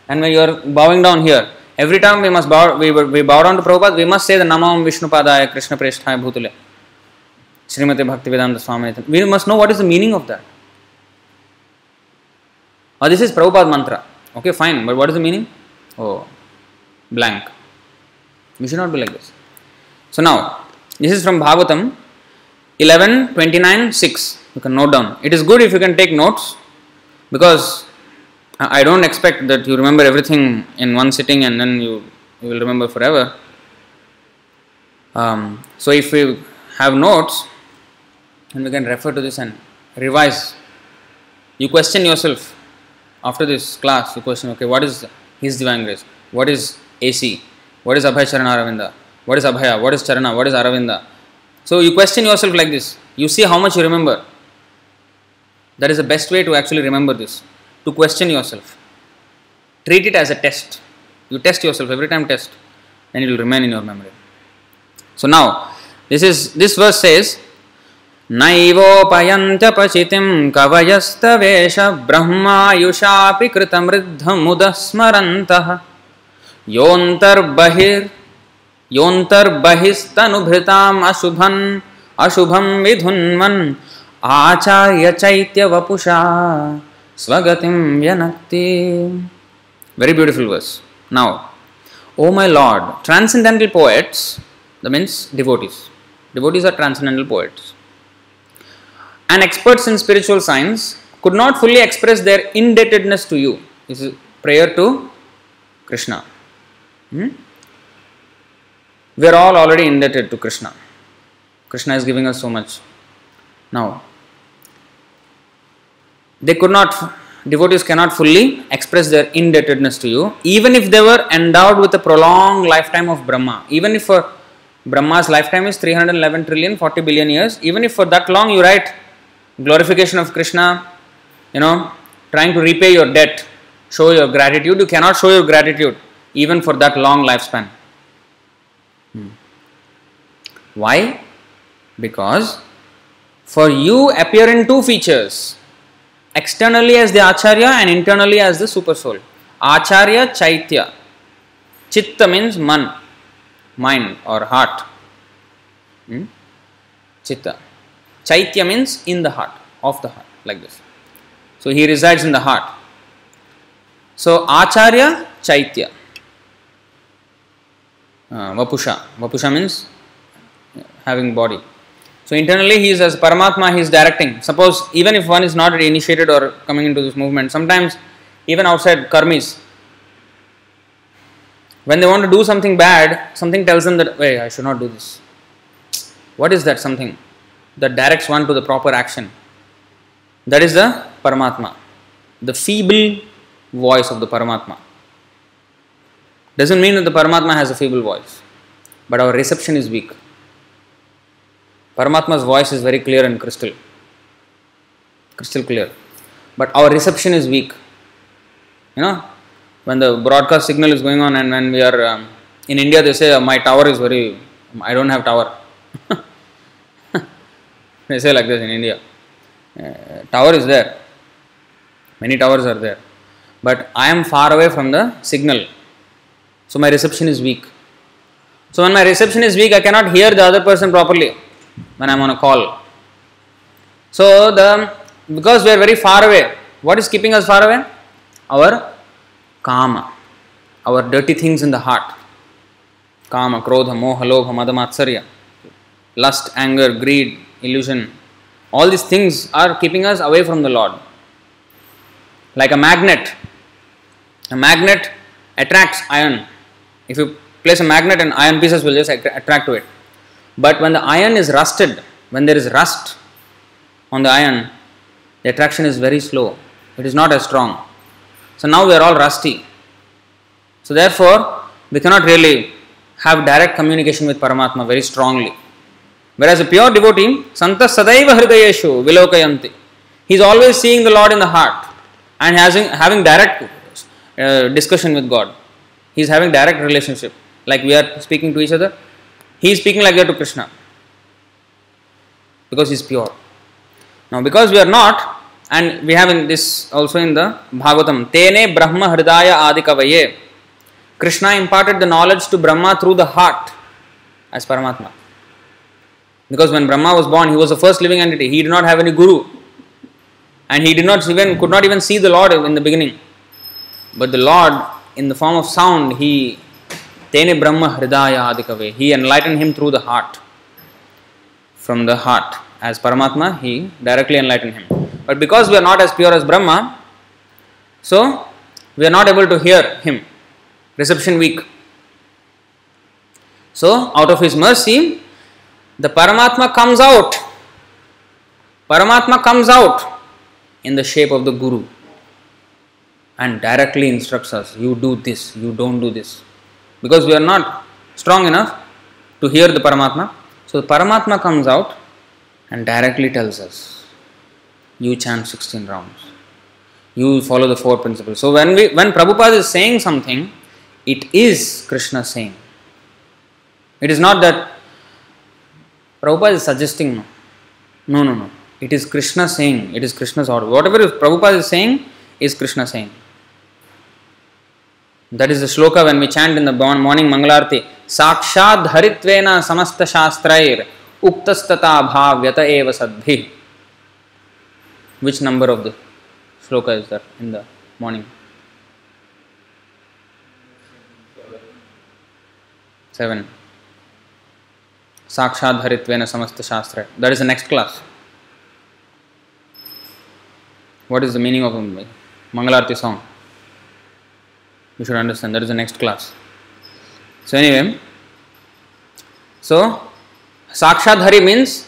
And when you are bowing down here, Every time we must bow, we, we bow down to Prabhupada, we must say the Namam Vishnupadaya Krishna Presthaya Bhutale Srimati Bhaktivedanta Swaminathan. We must know what is the meaning of that. Oh, this is Prabhupada mantra. Okay, fine, but what is the meaning? Oh, blank. We should not be like this. So now, this is from Bhagavatam eleven twenty-nine six. You can note down. It is good if you can take notes, because I don't expect that you remember everything in one sitting and then you, you will remember forever. Um, so if we have notes, then we can refer to this and revise. You question yourself. After this class, you question, okay, what is His Divine Grace? What is A C? What is Abhay Charan Aravinda? What is Abhaya? What is Charana? What is Aravinda? So you question yourself like this. You see how much you remember. That is the best way to actually remember this. To question yourself. Treat it as a test. You test yourself every time, test, and it will remain in your memory. So now, this is this verse says, Naivo payanta pachitim kavayasta vesha brahma yushapi kritamridham udasmarantaha yontar bahir yontar bahistanubhritam ashubhan ashubham vidhunman acharya chaitya vapusha Swagatim Yanakti. Very beautiful verse. Now, O my Lord, transcendental poets, that means devotees. Devotees are transcendental poets. And experts in spiritual science could not fully express their indebtedness to you. This is prayer to Krishna. Hmm? We are all already indebted to Krishna. Krishna is giving us so much. Now, they could not, devotees cannot fully express their indebtedness to you, even if they were endowed with a prolonged lifetime of Brahma. Even if for Brahma's lifetime is three hundred eleven trillion, forty billion years, even if for that long you write glorification of Krishna, you know, trying to repay your debt, show your gratitude, you cannot show your gratitude even for that long lifespan. Hmm. Why? Because for you appear in two features. Externally as the Acharya and internally as the Super Soul. Acharya, Chaitya. Chitta means man, mind or heart. Hmm? Chitta. Chaitya means in the heart, of the heart, like this. So he resides in the heart. So Acharya, Chaitya. Uh, Vapusha. Vapusha means having body. So internally he is as Paramatma, he is directing. Suppose even if one is not initiated or coming into this movement, sometimes even outside karmis, when they want to do something bad, something tells them that, hey, I should not do this. What is that something that directs one to the proper action? That is the Paramatma, the feeble voice of the Paramatma. Doesn't mean that the Paramatma has a feeble voice, but our reception is weak. Paramatma's voice is very clear and crystal, crystal clear, but our reception is weak. You know, when the broadcast signal is going on, and when we are um, in India, they say, my tower is very, I don't have tower. They say like this in India, uh, tower is there, many towers are there, but I am far away from the signal, so my reception is weak. So when my reception is weak, I cannot hear the other person properly. When I am on a call. So, the because we are very far away, what is keeping us far away? Our kama, our dirty things in the heart. Kama, krodha, moha, lobha, mada, matsarya, lust, anger, greed, illusion. All these things are keeping us away from the Lord. Like a magnet. A magnet attracts iron. If you place a magnet, and iron pieces will just attract to it. But when the iron is rusted, when there is rust on the iron, the attraction is very slow. It is not as strong. So now we are all rusty. So therefore, we cannot really have direct communication with Paramatma very strongly. Whereas a pure devotee, Santa Sadaiva Hridayeshu Vilokayanti, he is always seeing the Lord in the heart and having, having direct uh, discussion with God. He is having direct relationship. Like we are speaking to each other. He is speaking like that to Krishna because he is pure. Now, because we are not, and we have in this also in the Bhagavatam, Tene Brahma Hridaya Adikavaye, Krishna imparted the knowledge to Brahma through the heart as Paramatma. Because when Brahma was born, he was the first living entity. He did not have any guru. And he did not even, could not even see the Lord in the beginning. But the Lord, in the form of sound, he Tene Brahma Hridaya Adikave. He enlightened him through the heart. From the heart. As Paramatma, he directly enlightened him. But because we are not as pure as Brahma, so we are not able to hear him. Reception weak. So, out of his mercy, the Paramatma comes out. Paramatma comes out in the shape of the Guru and directly instructs us. You do this, you don't do this. Because we are not strong enough to hear the Paramatma. So, the Paramatma comes out and directly tells us, you chant sixteen rounds. You follow the four principles. So, when we, when Prabhupada is saying something, it is Krishna saying. It is not that Prabhupada is suggesting. No, no, no, no. It is Krishna saying. It is Krishna's order. Whatever Prabhupada is saying is Krishna saying. That is the shloka when we chant in the morning Mangalarti. Sakshad haritvena samasta shastrair uktastata bhavyata eva sadbhi. Which number of the shloka is that in the morning? Seven. Sakshad haritvena samasta shastrair. That is the next class. What is the meaning of Mangalarti song? You should understand. That is the next class. So anyway, so Sakshadhari means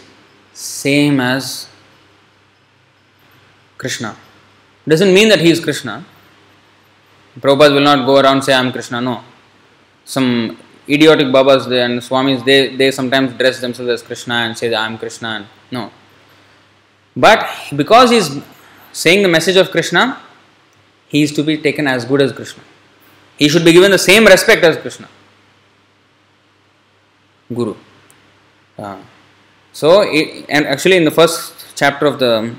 same as Krishna. It doesn't mean that he is Krishna. Prabhupada will not go around and say I am Krishna. No. Some idiotic Babas and Swamis, they, they sometimes dress themselves as Krishna and say that I am Krishna. And, no. But because he is saying the message of Krishna, he is to be taken as good as Krishna. He should be given the same respect as Krishna, Guru. Uh, so, it, and actually in the first chapter of the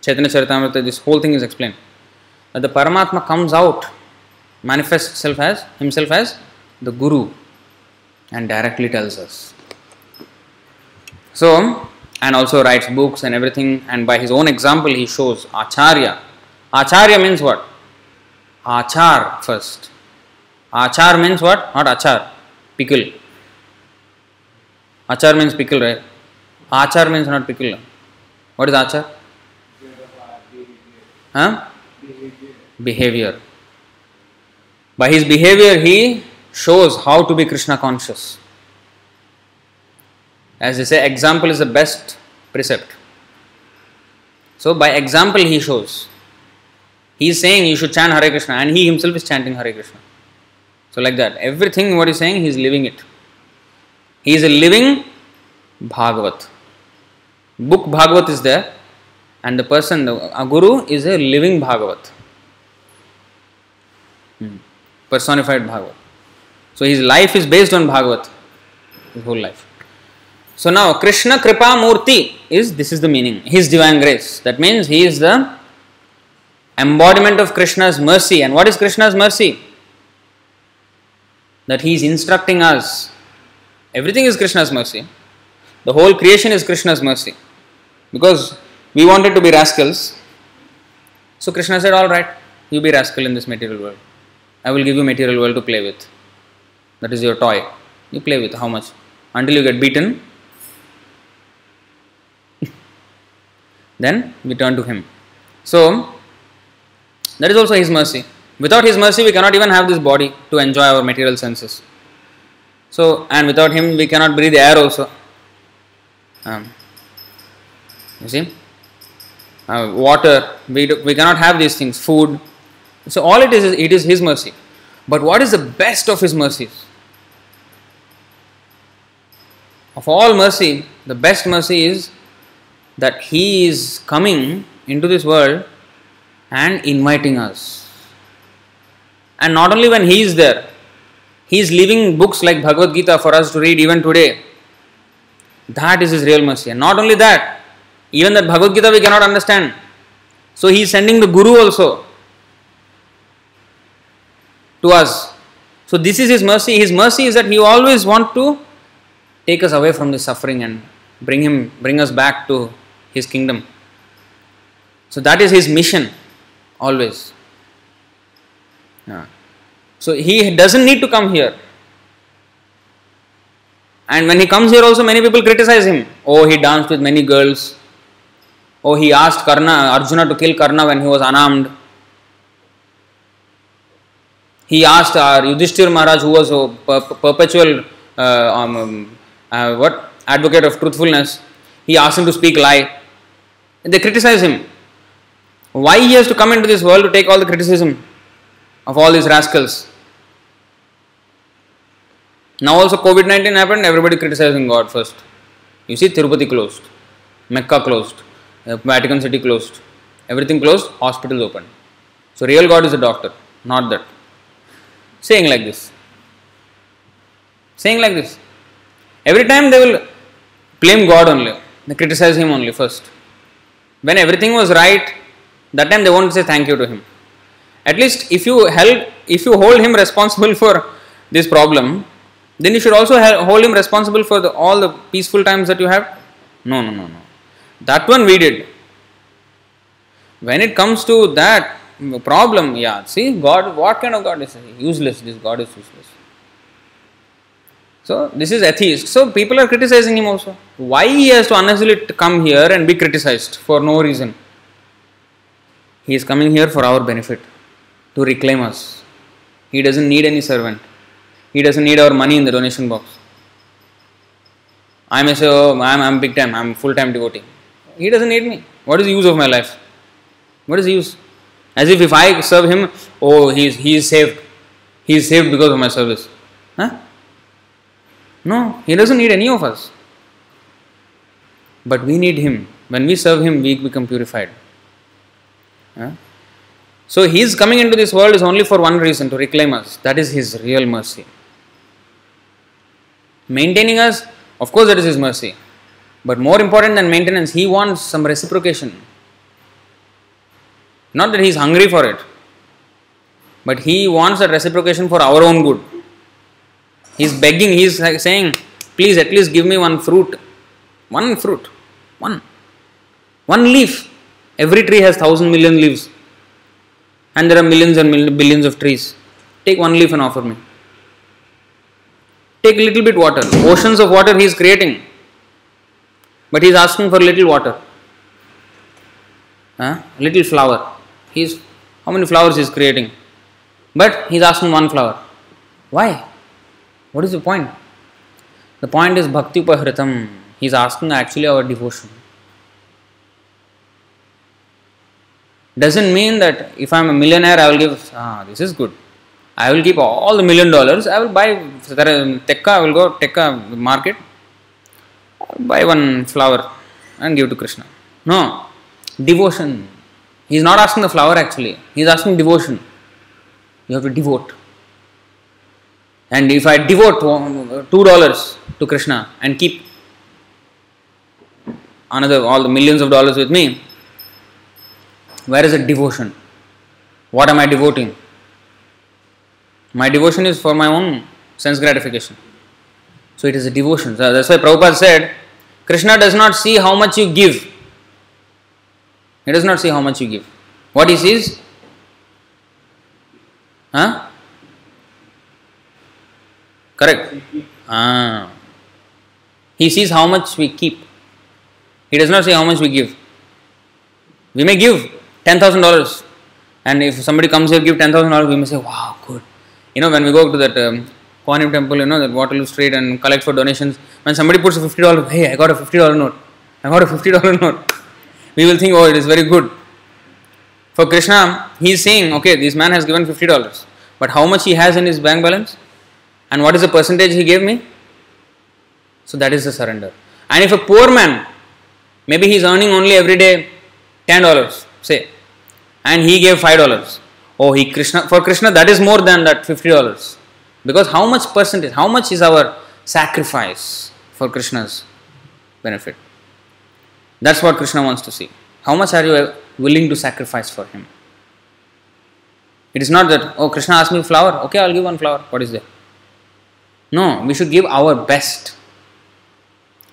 Chaitanya Charitamrita, this whole thing is explained. That the Paramatma comes out, manifests itself as, himself as the Guru and directly tells us. So, and also writes books and everything, and by his own example he shows Acharya. Acharya means what? Achar first. Achar means what? Not achar. Pickle. Achar means pickle, right? Achar means not pickle. What is achar? Behavior. Huh? Behavior. Behavior. By his behavior, he shows how to be Krishna conscious. As they say, example is the best precept. So, by example, he shows. He is saying you should chant Hare Krishna and he himself is chanting Hare Krishna. So like that, everything what he is saying, he is living it. He is a living Bhagavat. Book Bhagavat is there and the person, the Guru is a living Bhagavat. Hmm. Personified Bhagavat. So his life is based on Bhagavat. His whole life. So now Krishna Kripa Murti is, this is the meaning, his divine grace. That means he is the embodiment of Krishna's mercy. And what is Krishna's mercy? That he is instructing us. Everything is Krishna's mercy. The whole creation is Krishna's mercy. Because we wanted to be rascals. So Krishna said, alright, you be rascal in this material world. I will give you material world to play with. That is your toy. You play with how much? Until you get beaten. Then we turn to him. So, that is also his mercy. Without his mercy, we cannot even have this body to enjoy our material senses. So, and without him, we cannot breathe air also. Um, you see? Uh, water, we, do, we cannot have these things, food. So, all it is, it is his mercy. But what is the best of his mercies? Of all mercy, the best mercy is that he is coming into this world and inviting us. And not only when he is there, he is leaving books like Bhagavad Gita for us to read even today. That is his real mercy. And not only that, even that Bhagavad Gita we cannot understand. So he is sending the Guru also to us So this is His mercy. His mercy is that He always wants to take us away from the suffering and bring Him, bring us back to His kingdom. So that is His mission, always. Yeah. So He doesn't need to come here. And when He comes here also, many people criticize Him. Oh, He danced with many girls. Oh, He asked Karna, Arjuna to kill Karna when he was unarmed. He asked uh, Yudhishthir Maharaj, who was a per- perpetual uh, um, uh, what advocate of truthfulness, he asked him to speak lie. And they criticize him. Why he has to come into this world to take all the criticism of all these rascals? Now also COVID nineteen happened, everybody criticizing God first. You see, Tirupati closed, Mecca closed, Vatican City closed, everything closed, hospitals open. So real God is a doctor, not that. Saying like this. Saying like this. Every time they will blame God only. They criticize Him only first. When everything was right, that time they won't say thank you to Him. At least if you held, if you hold Him responsible for this problem, then you should also hold Him responsible for the, all the peaceful times that you have. No, no, no, no. That one we did. When it comes to that problem, yeah, see, God, what kind of God is he? Useless, this God is useless. So, this is atheist. So, people are criticizing him also. Why he has to unnecessarily come here and be criticized for no reason? He is coming here for our benefit, to reclaim us. He doesn't need any servant. He doesn't need our money in the donation box. I may say, oh, I'm, I'm big time, I'm full-time devotee. He doesn't need me. What is the use of my life? What is the use? As if if I serve him, oh, he is, he is saved. He is saved because of my service. Huh? No, he doesn't need any of us. But we need him. When we serve him, we become purified. Huh? So he is coming into this world is only for one reason, to reclaim us. That is his real mercy. Maintaining us, of course that is his mercy. But more important than maintenance, he wants some reciprocation. Not that he is hungry for it, but he wants a reciprocation for our own good. He is begging, he is saying, please at least give me one fruit, one fruit, one, one leaf. Every tree has thousand million leaves and there are millions and millions, billions of trees. Take one leaf and offer me. Take a little bit water, oceans of water he is creating, but he is asking for little water, huh? Little flower. He is, how many flowers he is creating? But he is asking one flower. Why? What is the point? The point is Bhakti Upahritam. He is asking actually our devotion. Doesn't mean that if I am a millionaire, I will give, ah, this is good. I will keep all the million dollars. I will buy, Tekka, I will go Tekka market, buy one flower and give to Krishna. No. Devotion. He is not asking the flower actually. He is asking devotion. You have to devote. And if I devote two dollars to Krishna and keep another all the millions of dollars with me, where is the devotion? What am I devoting? My devotion is for my own sense gratification. So it is a devotion. So that's why Prabhupada said, Krishna does not see how much you give. He does not see how much you give. What he sees? Huh? Correct. Ah. He sees how much we keep. He does not see how much we give. We may give ten thousand dollars. And if somebody comes here, give ten thousand dollars, we may say, wow, good. You know, when we go to that um, Kohanim temple, you know, that Waterloo Street and collect for donations, when somebody puts a fifty dollars, hey, I got a fifty dollars note. I got a fifty dollars note. We will think, oh, it is very good. For Krishna, he is saying, okay, this man has given fifty dollars. But how much he has in his bank balance? And what is the percentage he gave me? So that is the surrender. And if a poor man, maybe he is earning only every day ten dollars, say, and he gave five dollars. Oh, he Krishna, for Krishna, that is more than that fifty dollars. Because how much percentage, how much is our sacrifice for Krishna's benefit? That's what Krishna wants to see. How much are you willing to sacrifice for Him? It is not that, oh, Krishna asked me flower, okay, I'll give one flower, what is there? No, we should give our best.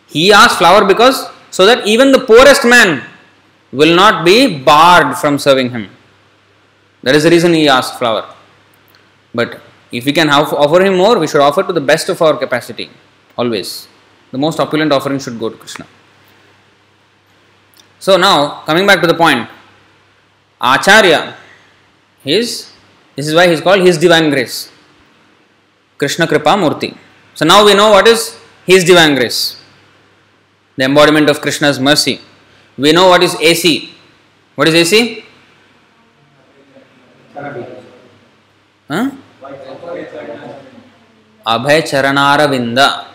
He asked flower because, so that even the poorest man will not be barred from serving him. That is the reason he asked flower. But if we can offer him more, we should offer to the best of our capacity, always. The most opulent offering should go to Krishna. So now, coming back to the point, Acharya, his, this is why he is called His Divine Grace. Krishna Kripa Murti. So now we know what is His Divine Grace, the embodiment of Krishna's mercy. We know what is A C. What is A C? Huh? Abhay Charanaaravinda.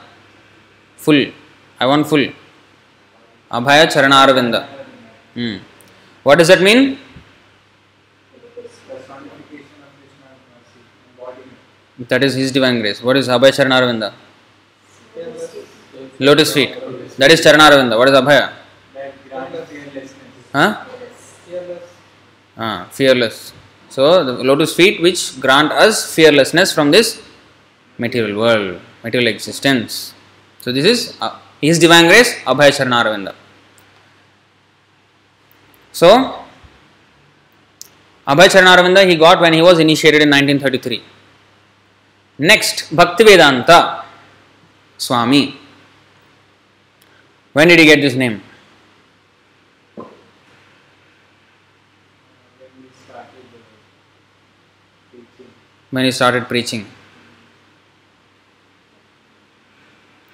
Full. I want full. Abhay Charanaaravinda. Hmm. What does that mean? That is His Divine Grace. What is Abhay Charanaaravinda? Lotus feet. That is Charanaaravinda. What is Abhaya? Huh? Ah, fearless. So, the lotus feet which grant us fearlessness from this material world, material existence. So, this is uh, His Divine Grace, Abhay Charanaaravinda. So, Abhay Charanaaravinda he got when he was initiated in nineteen thirty-three. Next, Bhaktivedanta Swami. When did he get this name? When he started preaching. When he started preaching.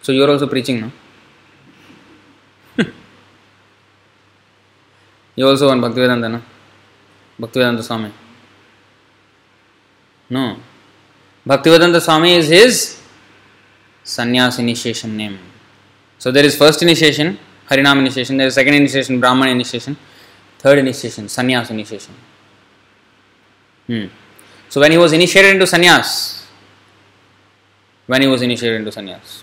So you are also preaching, no? You also want Bhaktivedanta, no? Bhaktivedanta Swami. No. Bhaktivedanta Swami is his sannyas initiation name. So there is first initiation, Harinam initiation, there is second initiation, Brahman initiation, third initiation, sannyas initiation. Hmm. So when he was initiated into sannyas, when he was initiated into sannyas,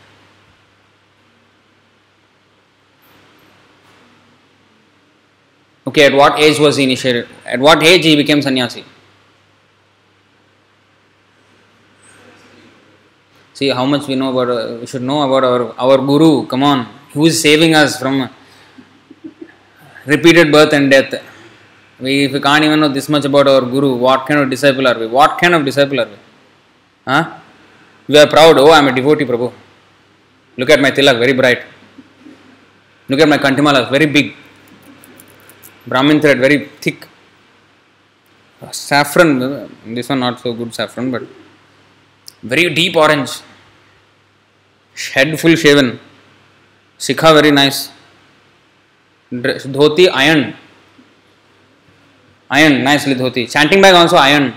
okay, at what age was he initiated? At what age he became sannyasi? See how much we know about, uh, we should know about our, our Guru, come on, who is saving us from repeated birth and death. We, if we can't even know this much about our Guru, what kind of disciple are we? What kind of disciple are we? Huh? We are proud, oh, I am a devotee, Prabhu. Look at my tilak, very bright. Look at my kantimala, very big. Brahmin thread, very thick. Saffron, this one not so good saffron, but very deep orange. Head full shaven, Sikha very nice, dhoti iron, iron nicely dhoti, chanting bag also iron.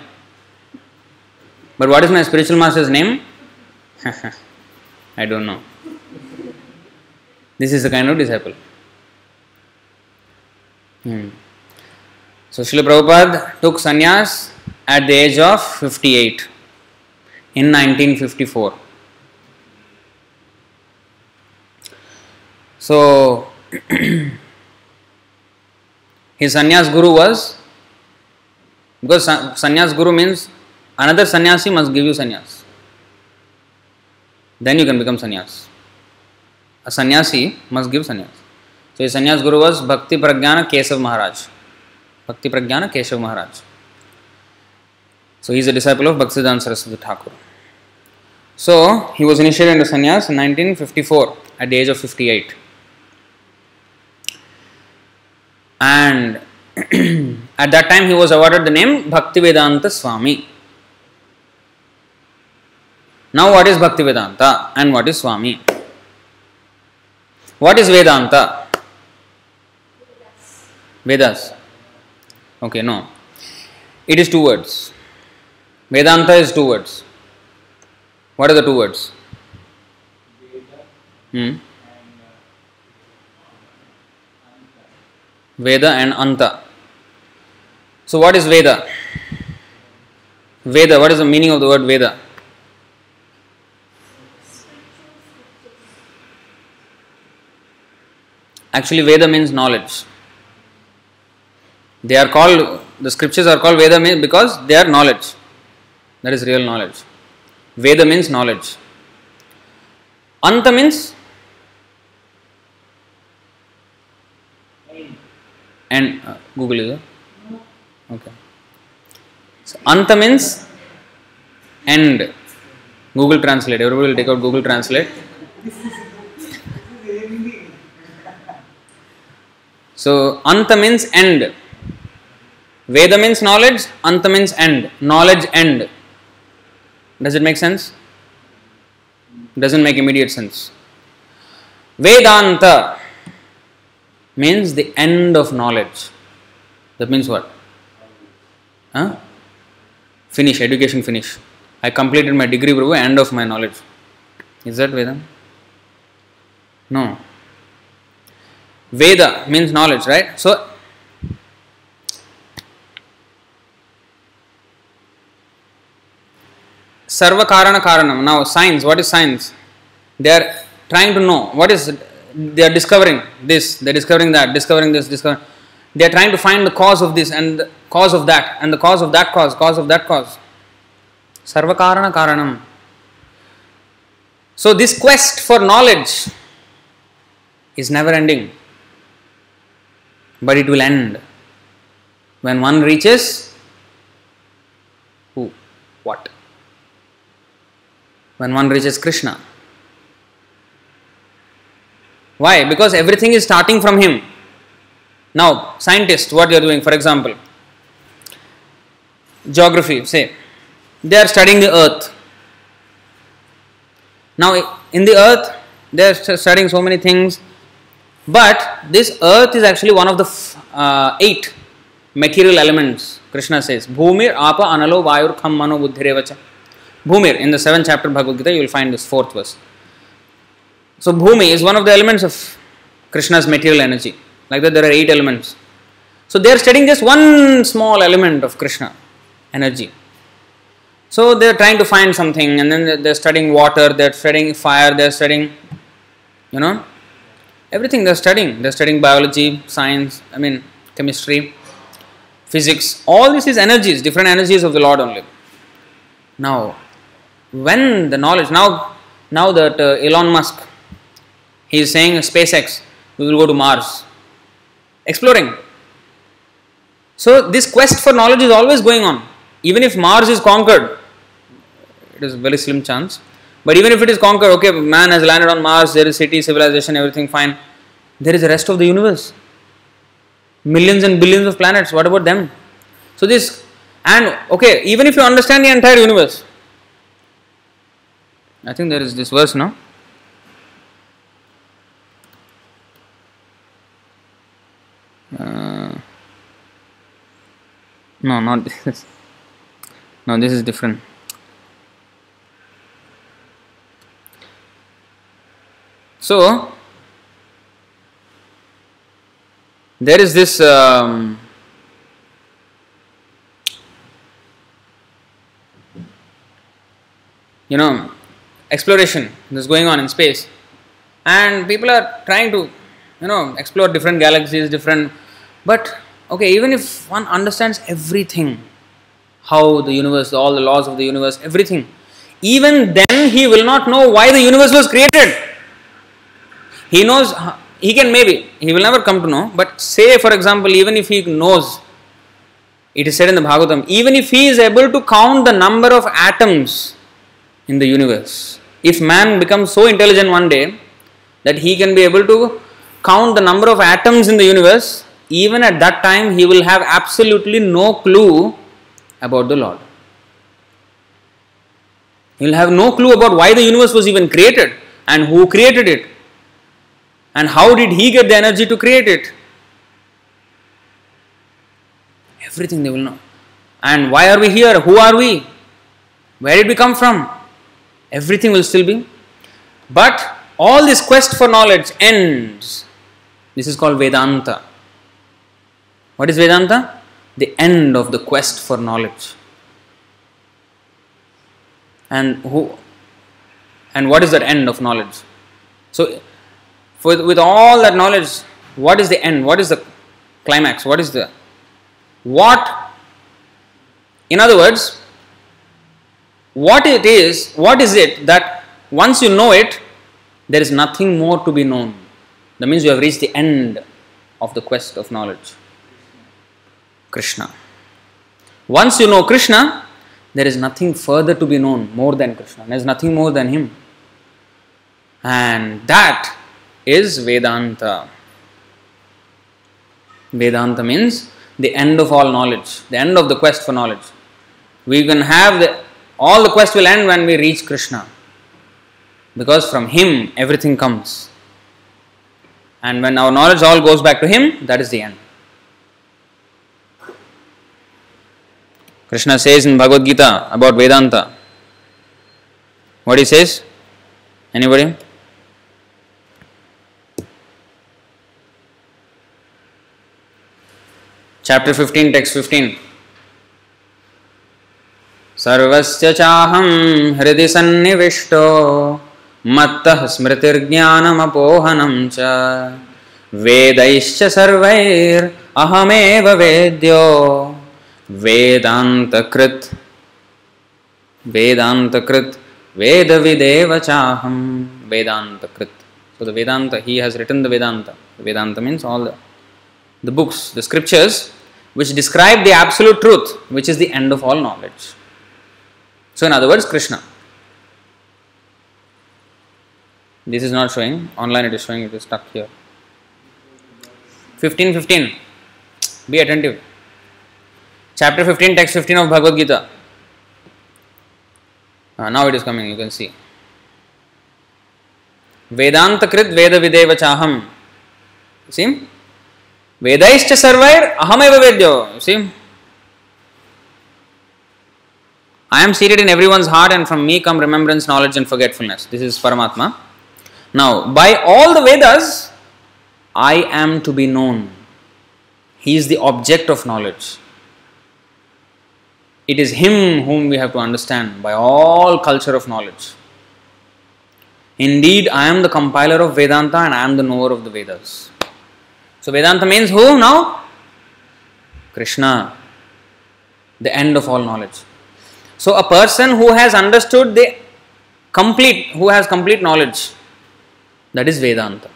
But what is my spiritual master's name? I don't know. This is the kind of disciple. Hmm. So Srila Prabhupada took sannyas at the age of fifty-eight in nineteen fifty-four. So, his sannyas guru was, because sannyas guru means another sannyasi must give you sannyas. Then you can become sannyas. A sannyasi must give sannyas. So, his sannyas guru was Bhakti Pragyana Kesav Maharaj. Bhakti Pragyana Kesav Maharaj. So, he is a disciple of Bhakti Siddhanta Saraswati Thakur. So, he was initiated into sannyas in nineteen fifty-four at the age of fifty-eight. And at that time he was awarded the name Bhaktivedanta Swami. Now what is Bhaktivedanta and what is Swami? What is Vedanta? Vedas. Okay, no. It is two words. Vedanta is two words. What are the two words? Hmm? Veda and Anta. So what is Veda? Veda, what is the meaning of the word Veda? Actually Veda means knowledge. They are called The scriptures are called Veda because they are knowledge. That is real knowledge. Veda means knowledge. Anta means and uh, Google is there? Okay. So Anta means end. Google Translate. Everybody will take out Google Translate. So Anta means end. Veda means knowledge, Anta means end. Knowledge end. Does it make sense? Doesn't make immediate sense. Vedanta means the end of knowledge. That means what? Huh? Finish, education finish. I completed my degree, Prabhu, end of my knowledge. Is that Veda? No. Veda means knowledge, right? So, Sarva Karana Karanam. Now, science, what is science? They are trying to know. What is, they are discovering this, they are discovering that, discovering this, discovering. They are trying to find the cause of this and the cause of that and the cause of that cause, cause of that cause. Sarva Karana Karanam. So, this quest for knowledge is never ending. But it will end when one reaches who? What? When one reaches Krishna. Why? Because everything is starting from him. Now, scientists, what they are doing, for example, geography, say, they are studying the earth. Now, in the earth, they are studying so many things, but this earth is actually one of the uh, eight material elements, Krishna says. Bhumir, Apa, Analo, Vayur, Kham, Mano, Buddhirevacha. Bhumir, in the seventh chapter of Bhagavad Gita, you will find this fourth verse. So, Bhumi is one of the elements of Krishna's material energy. Like that, there are eight elements. So, they are studying just one small element of Krishna energy. So, they are trying to find something, and then they are studying water, they are studying fire, they are studying, you know, everything they are studying. They are studying biology, science, I mean, chemistry, physics. All this is energies, different energies of the Lord only. Now, when the knowledge, now now that uh, Elon Musk, he is saying SpaceX, we will go to Mars, exploring. So, this quest for knowledge is always going on. Even if Mars is conquered, it is a very slim chance, but even if it is conquered, okay, man has landed on Mars, there is city, civilization, everything fine. There is the rest of the universe. Millions and billions of planets, what about them? So, this, and okay, even if you understand the entire universe, I think there is this verse, no? Uh, no, not this. No, this is different. So, there is this um, you know, exploration that's going on in space, and people are trying to, you know, explore different galaxies, different, but okay, even if one understands everything, how the universe, all the laws of the universe, everything, even then he will not know why the universe was created. He knows, he can maybe, he will never come to know, but say for example, even if he knows, it is said in the Bhagavatam, even if he is able to count the number of atoms in the universe, if man becomes so intelligent one day that he can be able to count the number of atoms in the universe, even at that time he will have absolutely no clue about the Lord. He will have no clue about why the universe was even created and who created it and how did he get the energy to create it. Everything they will know. And why are we here? Who are we? Where did we come from? Everything will still be. But all this quest for knowledge ends. This is called Vedanta. What is Vedanta? The end of the quest for knowledge. And who? And what is that end of knowledge? So, for, with all that knowledge, what is the end? What is the climax? What is the? What In other words, what it is, what is it that once you know it, there is nothing more to be known. That means you have reached the end of the quest of knowledge. Krishna. Once you know Krishna, there is nothing further to be known more than Krishna. There is nothing more than Him. And that is Vedanta. Vedanta means the end of all knowledge, the end of the quest for knowledge. We can have the, all the quest will end when we reach Krishna, because from Him everything comes. And when our knowledge all goes back to Him, that is the end. Krishna says in Bhagavad Gita about Vedanta. What he says? Anybody? Chapter fifteen, text fifteen. Sarvasya chaham hridi sannivishto mattah smritirjnanam apohanam cha vedaischa sarvair ahameva vedyo vedantakrit vedantakrit vedavideva chaham vedantakrit. So the Vedanta, he has written the Vedanta. Vedanta means all the The books, the scriptures, which describe the absolute truth, which is the end of all knowledge. So, in other words, Krishna. This is not showing. Online it is showing. It is stuck here. fifteen fifteen. Be attentive. Chapter fifteen, text fifteen of Bhagavad Gita. Ah, now it is coming. You can see. Vedanta krit veda videva chaham. See? Vedaischa sarvair ahameva vedyo. You see? I am seated in everyone's heart, and from me come remembrance, knowledge and forgetfulness. This is Paramatma. Now, by all the Vedas, I am to be known. He is the object of knowledge. It is Him whom we have to understand by all culture of knowledge. Indeed, I am the compiler of Vedanta, and I am the knower of the Vedas. So, Vedanta means who now? Krishna, the end of all knowledge. So, a person who has understood the complete, who has complete knowledge, that is Vedanta.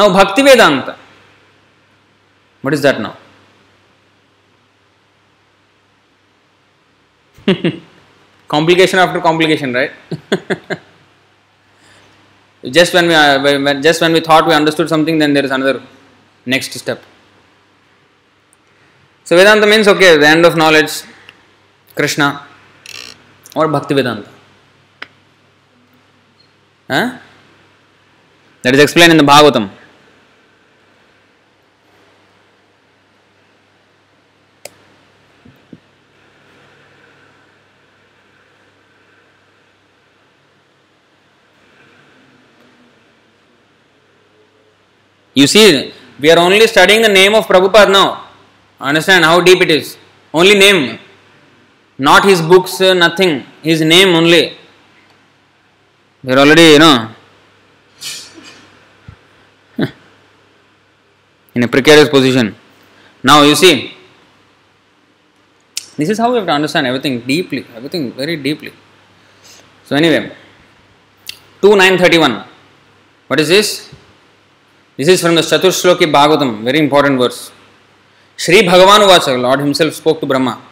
Now, Bhakti Vedanta, what is that now? Complication after complication, right? Just when we uh, just when we thought we understood something, then there is another next step. So Vedanta means, okay, the end of knowledge, Krishna, or Bhakti Vedanta. Huh? That is explained in the Bhagavatam. You see, we are only studying the name of Prabhupada now. Understand how deep it is. Only name. Not his books, nothing. His name only. We are already, you know, in a precarious position. Now you see, this is how we have to understand everything deeply. Everything very deeply. So anyway, two nine thirty-one. What is this? This is from the Chaturshloki Bhagavatam, very important verse. Shri Bhagavan Uvacha, Lord Himself spoke to Brahma.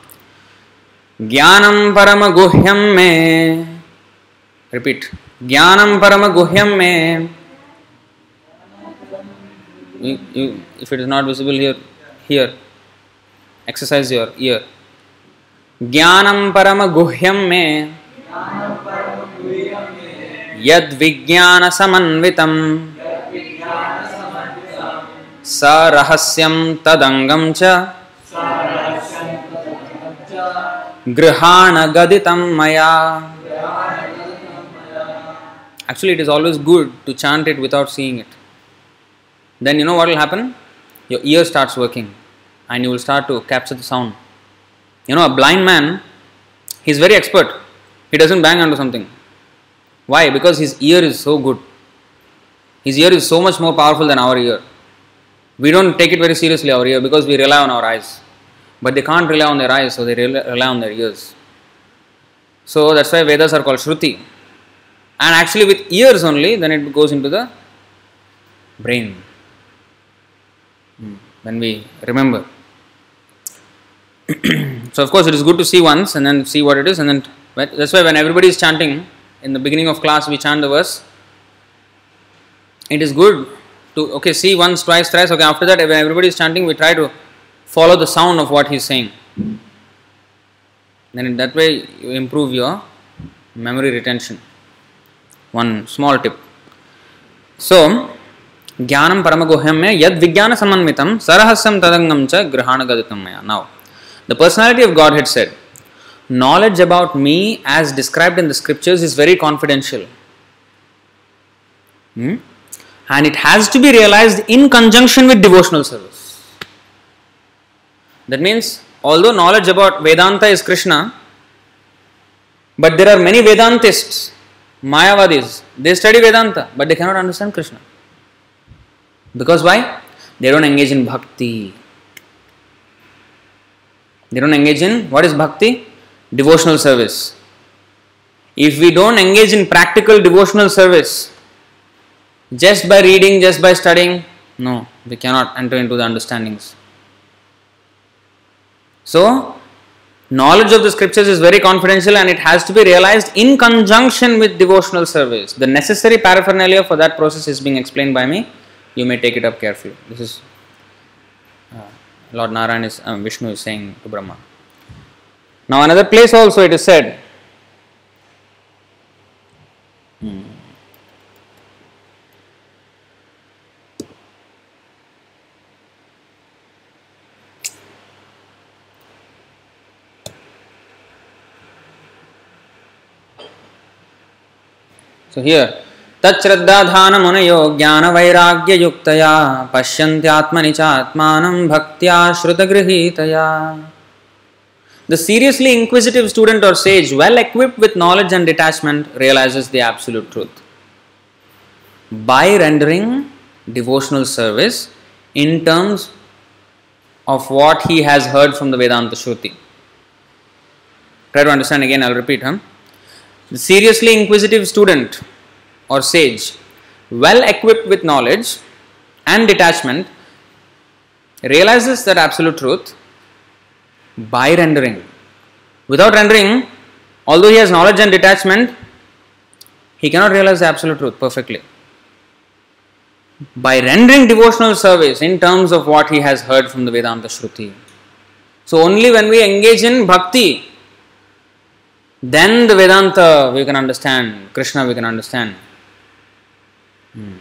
Jnanam Parama Guhyam Me. Repeat. Jnanam Parama Guhyam Me. You, you, if it is not visible here, here. Exercise your ear. Jnanam Parama Guhyam Me. Yad Vijnana Samanvitam. Sa rahasyam tadangam cha grihana gaditam maya. Actually, it is always good to chant it without seeing it. Then you know what will happen? Your ear starts working and you will start to capture the sound. You know, a blind man, he is very expert. He doesn't bang onto something. Why? Because his ear is so good. His ear is so much more powerful than our ear. We don't take it very seriously, our ear, because we rely on our eyes. But they can't rely on their eyes, so they rely on their ears. So that's why Vedas are called Shruti. And actually with ears only, then it goes into the brain. When we remember. So of course it is good to see once and then see what it is. And then that's why when everybody is chanting, in the beginning of class we chant the verse. It is good to, okay, see once, twice, thrice. Okay, after that when everybody is chanting, we try to follow the sound of what he is saying. Then in that way you improve your memory retention. One small tip. So, Jnanam Paramaguhyamya Yad Vijnana Samanvitam Sarahasam Tadangam Cha Grihana Gadatamaya. Now, the Personality of Godhead said, knowledge about me as described in the scriptures is very confidential. Hmm? And it has to be realized in conjunction with devotional service. That means, although knowledge about Vedanta is Krishna, but there are many Vedantists, Mayavadis, they study Vedanta, but they cannot understand Krishna. Because why? They don't engage in bhakti. They don't engage in, what is bhakti? Devotional service. If we don't engage in practical devotional service, just by reading, just by studying, no, we cannot enter into the understandings. So, knowledge of the scriptures is very confidential and it has to be realized in conjunction with devotional service. The necessary paraphernalia for that process is being explained by me. You may take it up carefully. This is uh, Lord Narayan is, um, Vishnu is saying to Brahma. Now another place also it is said, hmm. So here, Tachraddadhana munayo jnana vairagya yuktaya pasyanthyatmani chatmanam bhaktya shrutagrihitaya. The seriously inquisitive student or sage, well equipped with knowledge and detachment, realizes the absolute truth by rendering devotional service in terms of what he has heard from the Vedanta Shruti. Try to understand again, I'll repeat. Huh? The seriously inquisitive student or sage, well equipped with knowledge and detachment, realizes that absolute truth by rendering. Without rendering, although he has knowledge and detachment, he cannot realize the absolute truth perfectly. By rendering devotional service in terms of what he has heard from the Vedanta Shruti. So only when we engage in bhakti, then the Vedanta we can understand, Krishna we can understand. Hmm.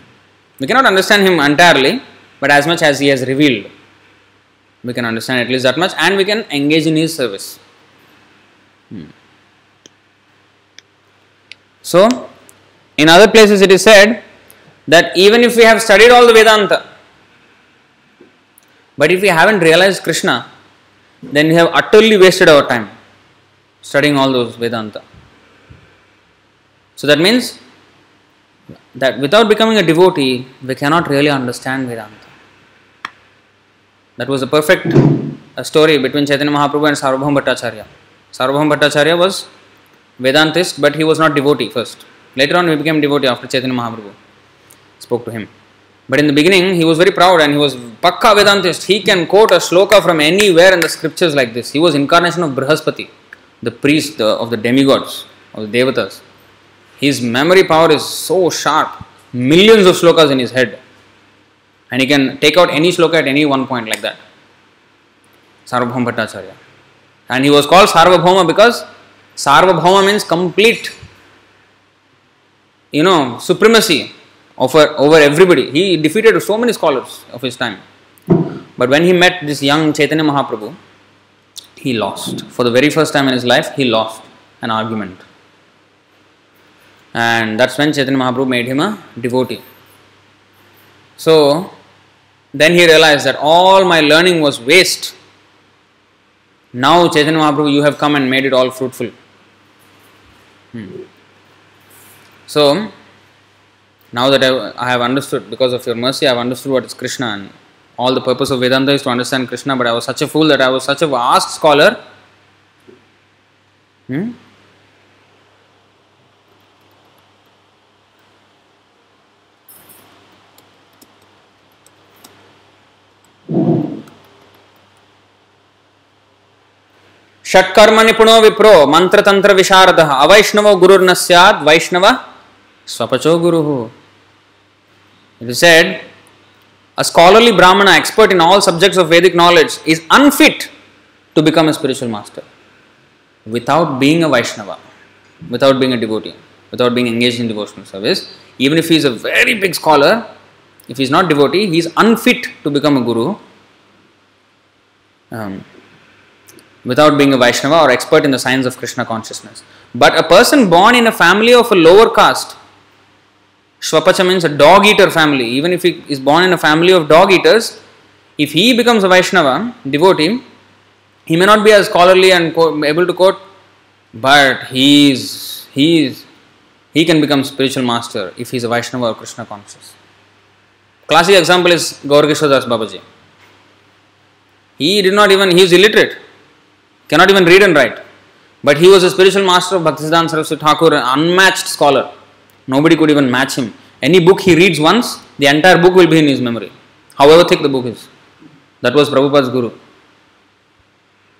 We cannot understand him entirely, but as much as he has revealed, we can understand at least that much, and we can engage in his service. Hmm. So, in other places it is said that even if we have studied all the Vedanta, but if we haven't realized Krishna, then we have utterly wasted our time studying all those Vedanta. So that means that without becoming a devotee, we cannot really understand Vedanta. That was a perfect uh, story between Chaitanya Mahaprabhu and Sarvabhauma Bhattacharya. Sarvabhauma Bhattacharya was Vedantist, but he was not devotee first. Later on, he became devotee after Chaitanya Mahaprabhu spoke to him. But in the beginning, he was very proud and he was pakka Vedantist. He can quote a shloka from anywhere in the scriptures like this. He was incarnation of Brihaspati, the priest of the demigods, of the devatas. His memory power is so sharp, millions of shlokas in his head. And he can take out any shloka at any one point like that. Sarvabhauma Bhattacharya. And he was called Sarvabhauma because Sarvabhauma means complete, you know, supremacy over, over everybody. He defeated so many scholars of his time. But when he met this young Chaitanya Mahaprabhu, he lost. For the very first time in his life, he lost an argument. And that's when Chaitanya Mahaprabhu made him a devotee. So, then he realized that all my learning was waste. Now, Chaitanya Mahaprabhu, you have come and made it all fruitful. Hmm. So, now that I, I have understood, because of your mercy, I have understood what is Krishna and all the purpose of Vedanta is to understand Krishna, but I was such a fool that I was such a vast scholar. Hmm? Shatkarma nipuno vipro mantra tantra visharadaha avaishnavo gurur nasyad vaishnava swapacho guruhu. It is said, a scholarly Brahmana expert in all subjects of Vedic knowledge is unfit to become a spiritual master without being a Vaishnava, without being a devotee, without being engaged in devotional service. Even if he is a very big scholar, if he is not devotee, he is unfit to become a guru um, without being a Vaishnava or expert in the science of Krishna consciousness. But a person born in a family of a lower caste, Swapacha means a dog-eater family. Even if he is born in a family of dog-eaters, if he becomes a Vaishnava, devotee, he may not be as scholarly and co- able to quote, but he is, he is, he can become spiritual master if he is a Vaishnava or Krishna conscious. Classic example is Gaura Kishora Das Babaji. He did not even, he is illiterate, cannot even read and write. But he was a spiritual master of Bhakti Siddhanta Saraswati Thakur, an unmatched scholar. Nobody could even match him. Any book he reads once, the entire book will be in his memory, however thick the book is. That was Prabhupada's guru.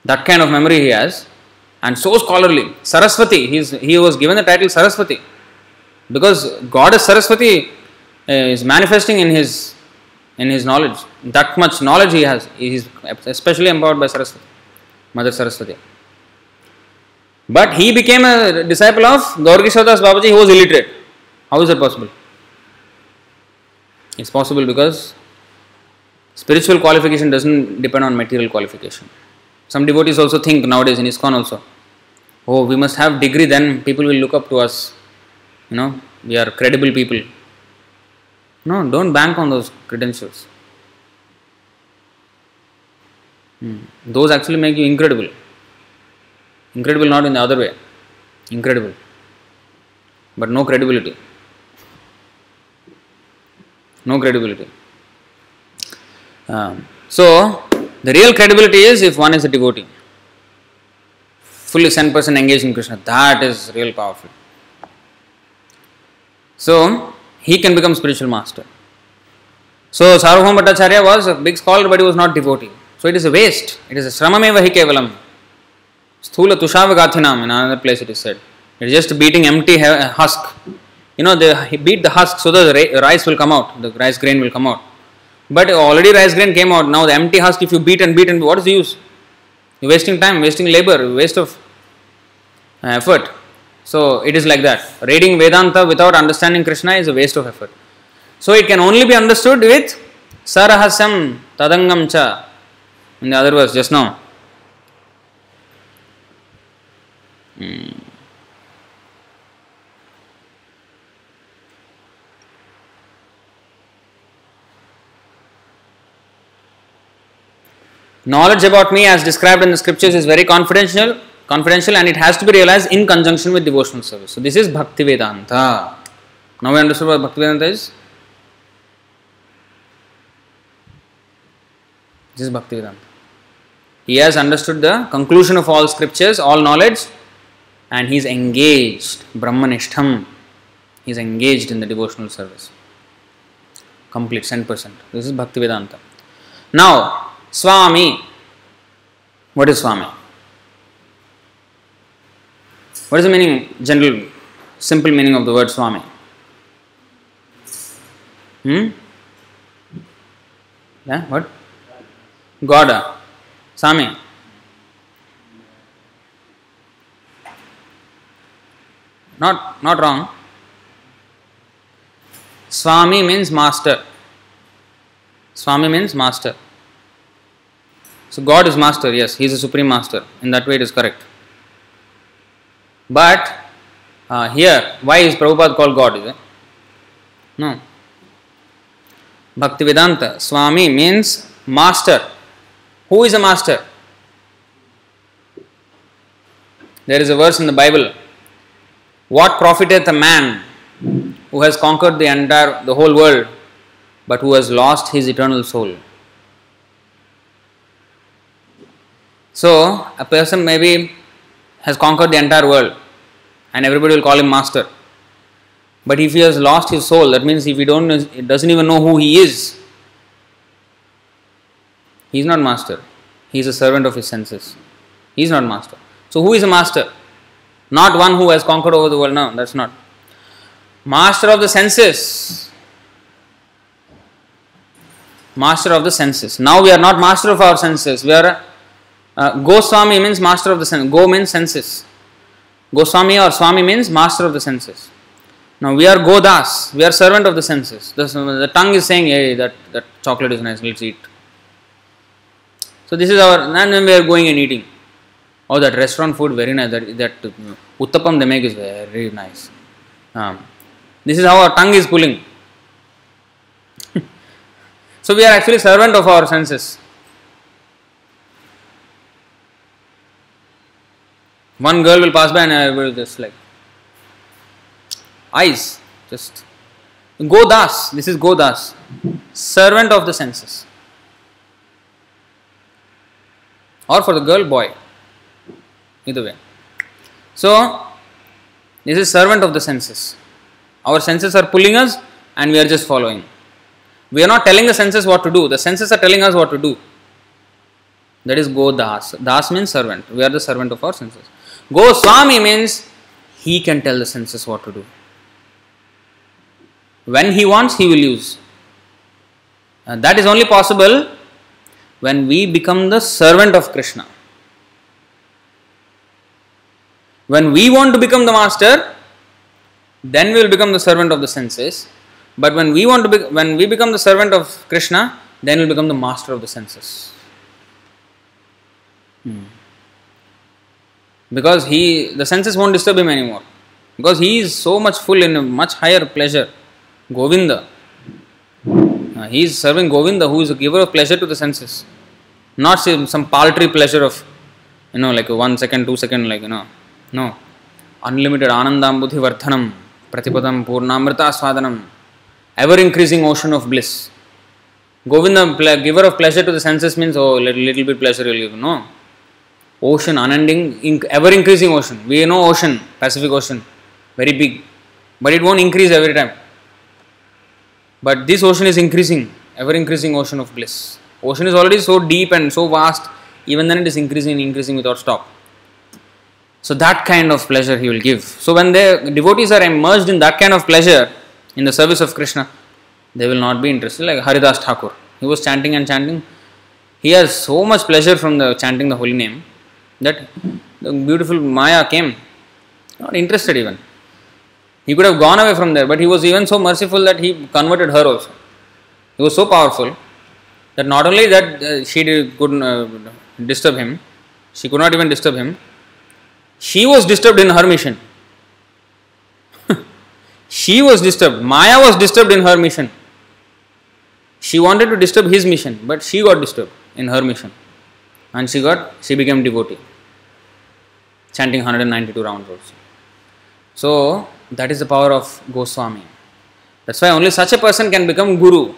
That kind of memory he has, and so scholarly. Saraswati, he, is, he was given the title Saraswati because Goddess Saraswati is manifesting in his in his knowledge. That much knowledge he has. He is especially empowered by Saraswati, Mother Saraswati. But he became a disciple of Gaur Kishora Das Babaji, who was illiterate. How is that possible? It's possible because spiritual qualification doesn't depend on material qualification. Some devotees also think nowadays in ISKCON also, oh, we must have degree, then people will look up to us. You know, we are credible people. No, don't bank on those credentials. Hmm. Those actually make you incredible. Incredible not in the other way. Incredible. But no credibility. No credibility. Um, so, the real credibility is if one is a devotee, fully one hundred percent engaged in Krishna. That is real powerful. So, he can become spiritual master. So, Sarvabhauma Bhattacharya was a big scholar, but he was not devotee. So, it is a waste. It is a sramameva hi kevalam. Sthula tushavagatinam, in another place it is said. It is just beating empty husk. You know, they beat the husk so that the rice will come out, the rice grain will come out. But already rice grain came out, now the empty husk, if you beat and beat and beat, what is the use? You are wasting time, wasting labor, waste of effort. So it is like that. Reading Vedanta without understanding Krishna is a waste of effort. So it can only be understood with Sarahasam Tadangam Cha, in the other verse just now. Hmm. Knowledge about me as described in the scriptures is very confidential, confidential, and it has to be realized in conjunction with devotional service. So this is Bhakti Vedanta. Now we understood what Bhakti Vedanta is. This is Bhakti Vedanta. He has understood the conclusion of all scriptures, all knowledge, and he is engaged, Brahmanishtham. He is engaged in the devotional service. Complete, one hundred percent. This is Bhakti Vedanta. Now, Swami. What is Swami? What is the meaning, general, simple meaning of the word Swami? Hmm? Yeah, what? Goda. Swami. Not, not wrong. Swami means master. Swami means master. So God is master, yes, he is a supreme master. In that way it is correct. But uh, here, why is Prabhupada called God? Is it? No. Bhakti Vedanta, Swami means master. Who is a master? There is a verse in the Bible. What profiteth a man who has conquered the entire, the whole world, but who has lost his eternal soul? So, a person maybe has conquered the entire world and everybody will call him master. But if he has lost his soul, that means if he don't, he doesn't even know who he is, he is not master. He is a servant of his senses. He is not master. So who is a master? Not one who has conquered over the world. No, that's not. Master of the senses. Master of the senses. Now we are not master of our senses. We are uh, Goswami means master of the senses. Go means senses. Goswami or Swami means master of the senses. Now we are Godas. We are servant of the senses. The, the tongue is saying, hey, that, that chocolate is nice, let's eat. So this is our, and then we are going and eating. Oh, that restaurant food, very nice. That, that uttapam they make is very nice. Um, this is how our tongue is pulling. So we are actually servant of our senses. One girl will pass by and I will just like, eyes, just, Godas, this is Godas, servant of the senses. Or for the girl, boy, either way. So, this is servant of the senses. Our senses are pulling us and we are just following. We are not telling the senses what to do. The senses are telling us what to do. That is Go Das. Das means servant. We are the servant of our senses. Go Swami means he can tell the senses what to do. When he wants, he will use. And that is only possible when we become the servant of Krishna. When we want to become the master, then we will become the servant of the senses. But when we want to be, when we become the servant of Krishna, then we will become the master of the senses. Hmm. Because he, the senses won't disturb him anymore. Because he is so much full in a much higher pleasure. Govinda. Uh, he is serving Govinda, who is a giver of pleasure to the senses. Not some, some paltry pleasure of, you know, like one second, two second, like, you know. No. Unlimited anandambudhi varthanam, pratipadam purnamrita swadanam. Ever increasing ocean of bliss. Govinda, ple- giver of pleasure to the senses means, oh, little, little bit pleasure will give. No. Ocean, unending, inc- ever increasing ocean. We know ocean, Pacific Ocean, very big. But it won't increase every time. But this ocean is increasing, ever increasing ocean of bliss. Ocean is already so deep and so vast, even then it is increasing and increasing without stop. So that kind of pleasure he will give. So when the devotees are immersed in that kind of pleasure, in the service of Krishna, they will not be interested. Like Haridas Thakur, he was chanting and chanting. He has so much pleasure from the chanting the holy name that the beautiful Maya came, not interested even. He could have gone away from there, but he was even so merciful that he converted her also. He was so powerful that not only that uh, she did, couldn't uh, disturb him, she could not even disturb him. She was disturbed in her mission. She was disturbed. Maya was disturbed in her mission. She wanted to disturb his mission, but she got disturbed in her mission. And she got, she became devotee. Chanting one hundred ninety-two rounds also. So, that is the power of Goswami. That's why only such a person can become guru.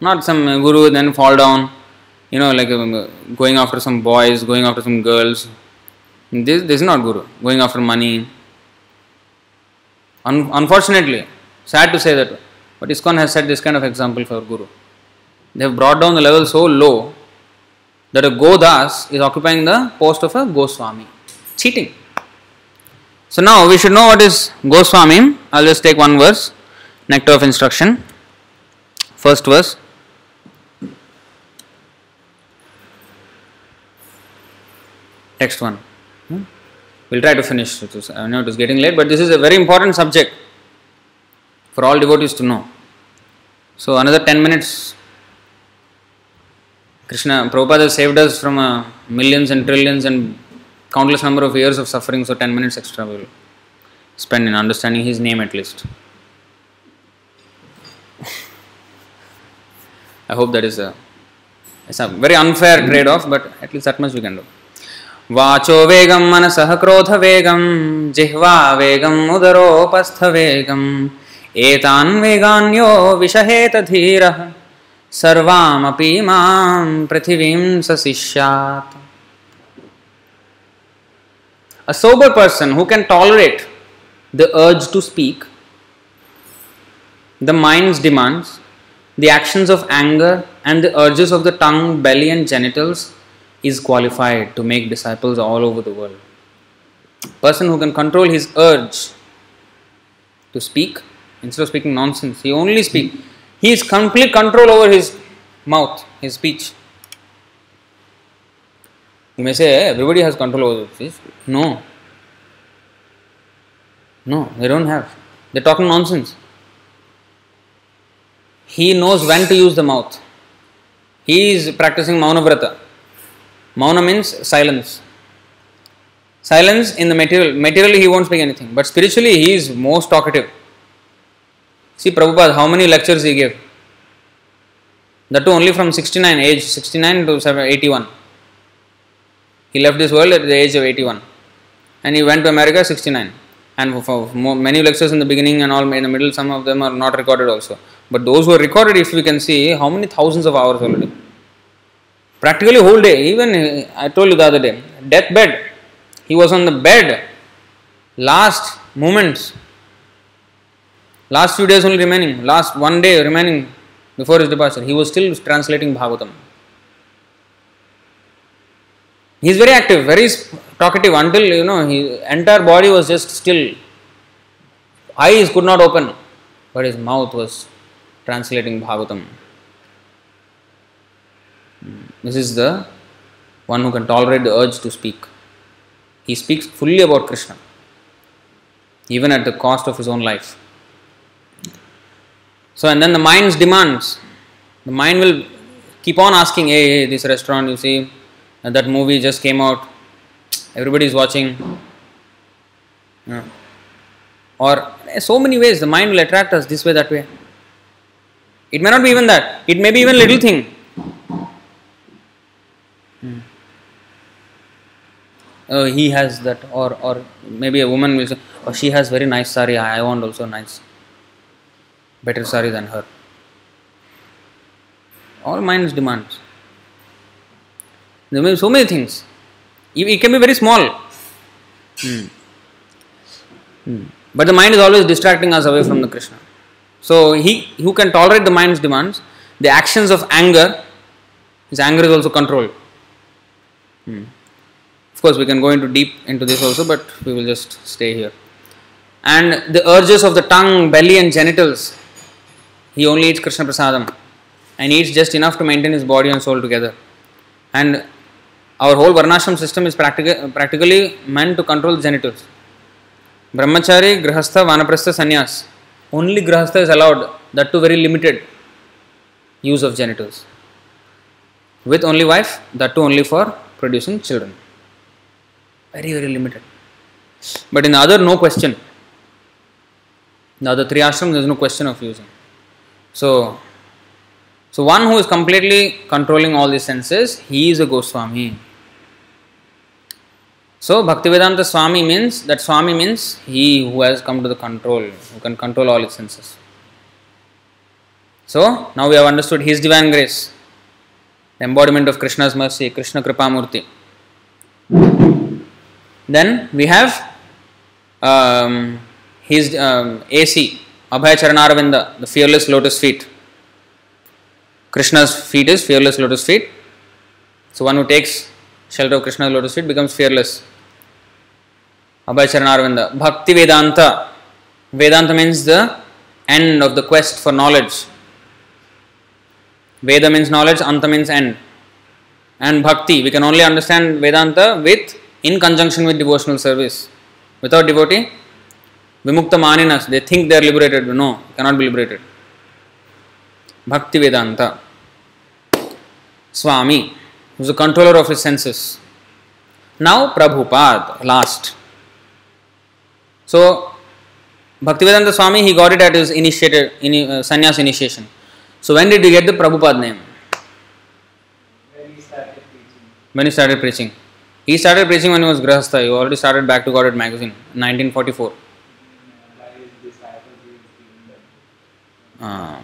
Not some guru then fall down, you know, like going after some boys, going after some girls. This, this is not guru. Going after money. Un- unfortunately, sad to say that, but ISKCON has set this kind of example for guru. They have brought down the level so low that a Godas is occupying the post of a Goswami. Cheating. So now we should know what is Goswami. I'll just take one verse, Nectar of Instruction, first verse. Text one. Hmm? We'll try to finish. I know it is getting late, but this is a very important subject for all devotees to know. So another ten minutes. Krishna, Prabhupada saved us from uh, millions and trillions and countless number of years of suffering, so ten minutes extra we will spend in understanding his name at least. I hope that is a, it's a very unfair trade-off, but at least that much we can do. Vacho vegam manasah krodha vegam jihva vegam udaropastha vegam etan veganyo vishaheta dheerah sarvam api maam prithivim sasishyat. A sober person who can tolerate the urge to speak, the mind's demands, the actions of anger and the urges of the tongue, belly and genitals is qualified to make disciples all over the world. Person who can control his urge to speak, instead of speaking nonsense, he only speaks. He has complete control over his mouth, his speech. You may say, everybody has control over their speech. No. No, they don't have. They're talking nonsense. He knows when to use the mouth. He is practicing Maunavrata. Mauna means silence. Silence in the material. Materially he won't speak anything. But spiritually he is most talkative. See Prabhupada, how many lectures he gave. That too only from sixty-nine, age sixty-nine to eighty-one. He left this world at the age of eighty-one. And he went to America sixty-nine. And for many lectures in the beginning and all in the middle, some of them are not recorded also. But those who are recorded, if we can see, how many thousands of hours already. Practically whole day. Even I told you the other day, deathbed. He was on the bed. Last moments. Last few days only remaining. Last one day remaining before his departure. He was still translating Bhagavatam. He is very active, very talkative until, you know, his entire body was just still. Eyes could not open, but his mouth was translating Bhagavatam. This is the one who can tolerate the urge to speak. He speaks fully about Krishna, even at the cost of his own life. So, and then the mind's demands. The mind will keep on asking, hey, hey this restaurant, you see, and that movie just came out, everybody is watching. Yeah. Or so many ways the mind will attract us this way, that way. It may not be even that, it may be even little thing. Hmm. Oh, he has that, or or maybe a woman will say, oh, she has very nice sari, I want also nice, better sari than her. All mind's demands. There may be so many things. It can be very small. Hmm. Hmm. But the mind is always distracting us away from the Krishna. So, he who can tolerate the mind's demands, the actions of anger, his anger is also controlled. Hmm. Of course, we can go into deep into this also, but we will just stay here. And the urges of the tongue, belly and genitals, he only eats Krishna Prasadam and eats just enough to maintain his body and soul together. And our whole Varnashram system is practica- practically meant to control the genitals. Brahmachari, Grihastha, Vanaprastha, Sannyas. Only Grihastha is allowed, that too very limited use of genitals. With only wife, that too only for producing children. Very, very limited. But in the other, no question. In the other three ashrams, there is no question of using. So, so one who is completely controlling all the senses, he is a Goswami. So, Bhaktivedanta Swami means, that Swami means he who has come to the control, who can control all his senses. So, now we have understood his divine grace, the embodiment of Krishna's mercy, Krishna Kripamurti. Then we have um, his um, A C, Abhay Charan Aravinda, the fearless lotus feet. Krishna's feet is fearless lotus feet. So one who takes shelter of Krishna's lotus feet becomes fearless. Abhay Charan Aravinda. Bhakti Vedanta. Vedanta means the end of the quest for knowledge. Veda means knowledge, Anta means end. And Bhakti, we can only understand Vedanta with, in conjunction with devotional service. Without devotee, Vimukta Maninas, they think they are liberated. No, cannot be liberated. Bhakti Vedanta. Swami, who is the controller of his senses. Now, Prabhupada, last. So, Bhaktivedanta Swami, he got it at his initiated, in, uh, sannyas initiation. So, when did he get the Prabhupada name? When he started preaching. When he started preaching. He started preaching when he was Grihastha. He already started Back to Godhead magazine in nineteen forty-four. Uh,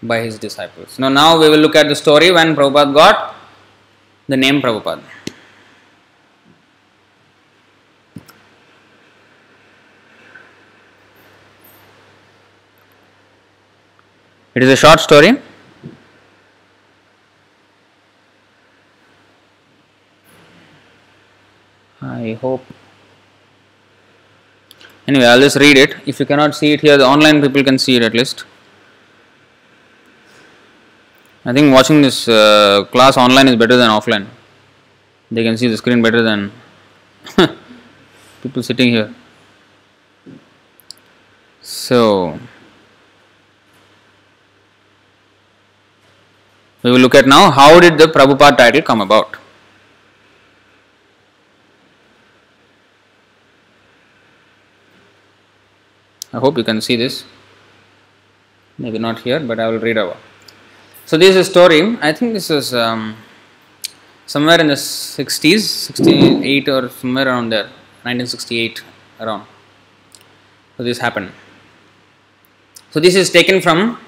by his disciples. Now, now we will look at the story when Prabhupada got the name Prabhupada. It is a short story. I hope. Anyway, I'll just read it. If you cannot see it here, the online people can see it at least. I think watching this uh, class online is better than offline. They can see the screen better than people sitting here. So, we will look at now how did the Prabhupada title come about. I hope you can see this. Maybe not here, but I will read over. So this is a story. I think this is um, somewhere in the sixties, sixty-eight or somewhere around there, nineteen sixty-eight around. So this happened. So this is taken from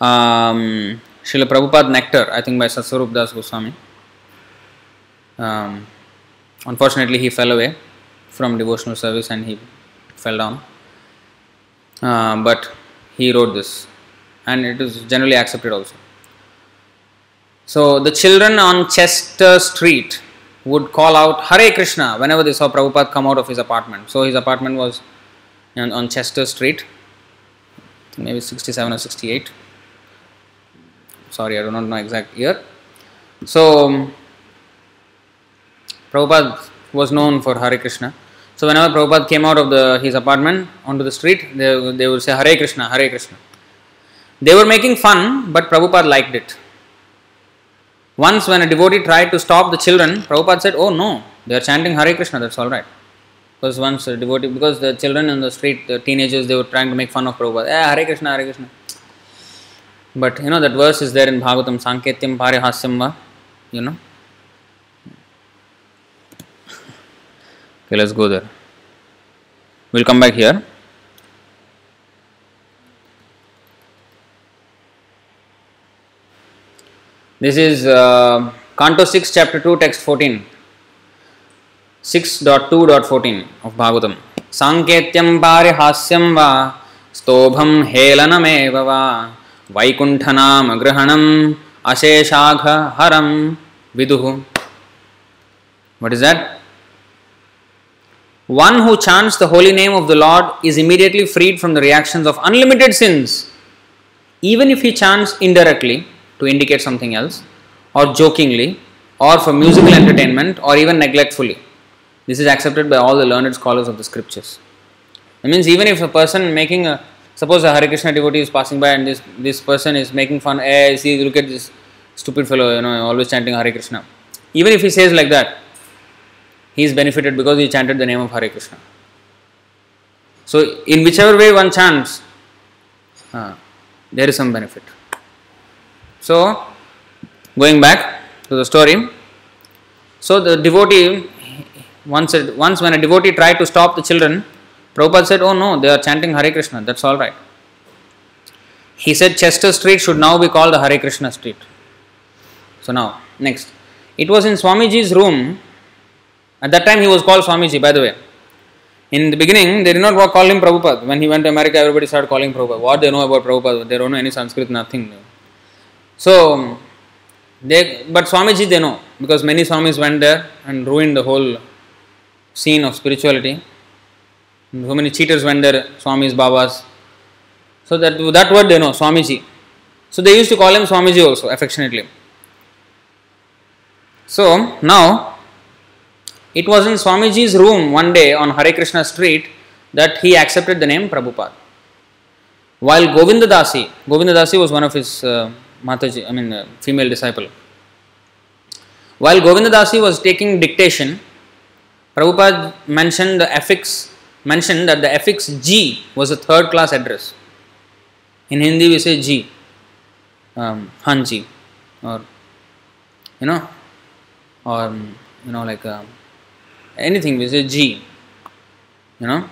um, Srila Prabhupada Nectar, I think by Satsvarupa Das Goswami. Um, unfortunately, he fell away from devotional service and he fell down. Uh, but he wrote this and it is generally accepted also. So the children on Chester Street would call out Hare Krishna whenever they saw Prabhupada come out of his apartment. So his apartment was on Chester Street, maybe sixty-seven or sixty-eight. Sorry, I do not know exact year. So Prabhupada was known for Hare Krishna. So whenever Prabhupada came out of the, his apartment onto the street, they, they would say Hare Krishna, Hare Krishna. They were making fun, but Prabhupada liked it. Once when a devotee tried to stop the children, Prabhupada said, oh no, they are chanting Hare Krishna, that's alright. Because once a devotee, because the children in the street, the teenagers, they were trying to make fun of Prabhupada, eh, Hare Krishna, Hare Krishna. But you know that verse is there in Bhagavatam, Sanketyam Parihasyam Va, you know. Okay, let's go there. We'll come back here. This is uh, Canto six, Chapter two, Text fourteen. six point two point fourteen of Bhagavatam. Sanketyam parihasyam va, stobham helanam eva va, vaikunthanam grihanam, asheshagha haram viduhu. What is that? One who chants the holy name of the Lord is immediately freed from the reactions of unlimited sins, even if he chants indirectly to indicate something else, or jokingly, or for musical entertainment, or even neglectfully. This is accepted by all the learned scholars of the scriptures. That means even if a person making a, suppose a Hare Krishna devotee is passing by and this, this person is making fun, eh, see, look at this stupid fellow, you know, always chanting Hare Krishna. Even if he says like that, he is benefited because he chanted the name of Hare Krishna. So in whichever way one chants, uh, there is some benefit. So, going back to the story, so the devotee, once, it, once when a devotee tried to stop the children, Prabhupada said, oh no, they are chanting Hare Krishna, that's alright. He said Chester Street should now be called the Hare Krishna Street. So now, next. It was in Swamiji's room, at that time he was called Swamiji, by the way. In the beginning, they did not call him Prabhupada. When he went to America, everybody started calling Prabhupada. What they know about Prabhupada? They don't know any Sanskrit, nothing. So, they, but Swamiji they know, because many Swamis went there and ruined the whole scene of spirituality. So many cheaters went there, Swamis, Babas. So that, that word they know, Swamiji. So they used to call him Swamiji also, affectionately. So, now, it was in Swamiji's room one day on Hare Krishna Street that he accepted the name Prabhupada. While Govinda Dasi, Govinda Dasi was one of his uh, Mataji, I mean uh, female disciple. While Govinda Dasi was taking dictation, Prabhupada mentioned the affix, mentioned that the affix G was a third class address. In Hindi we say G, um, Hanji, or you know, or you know like uh, anything we say G, you know.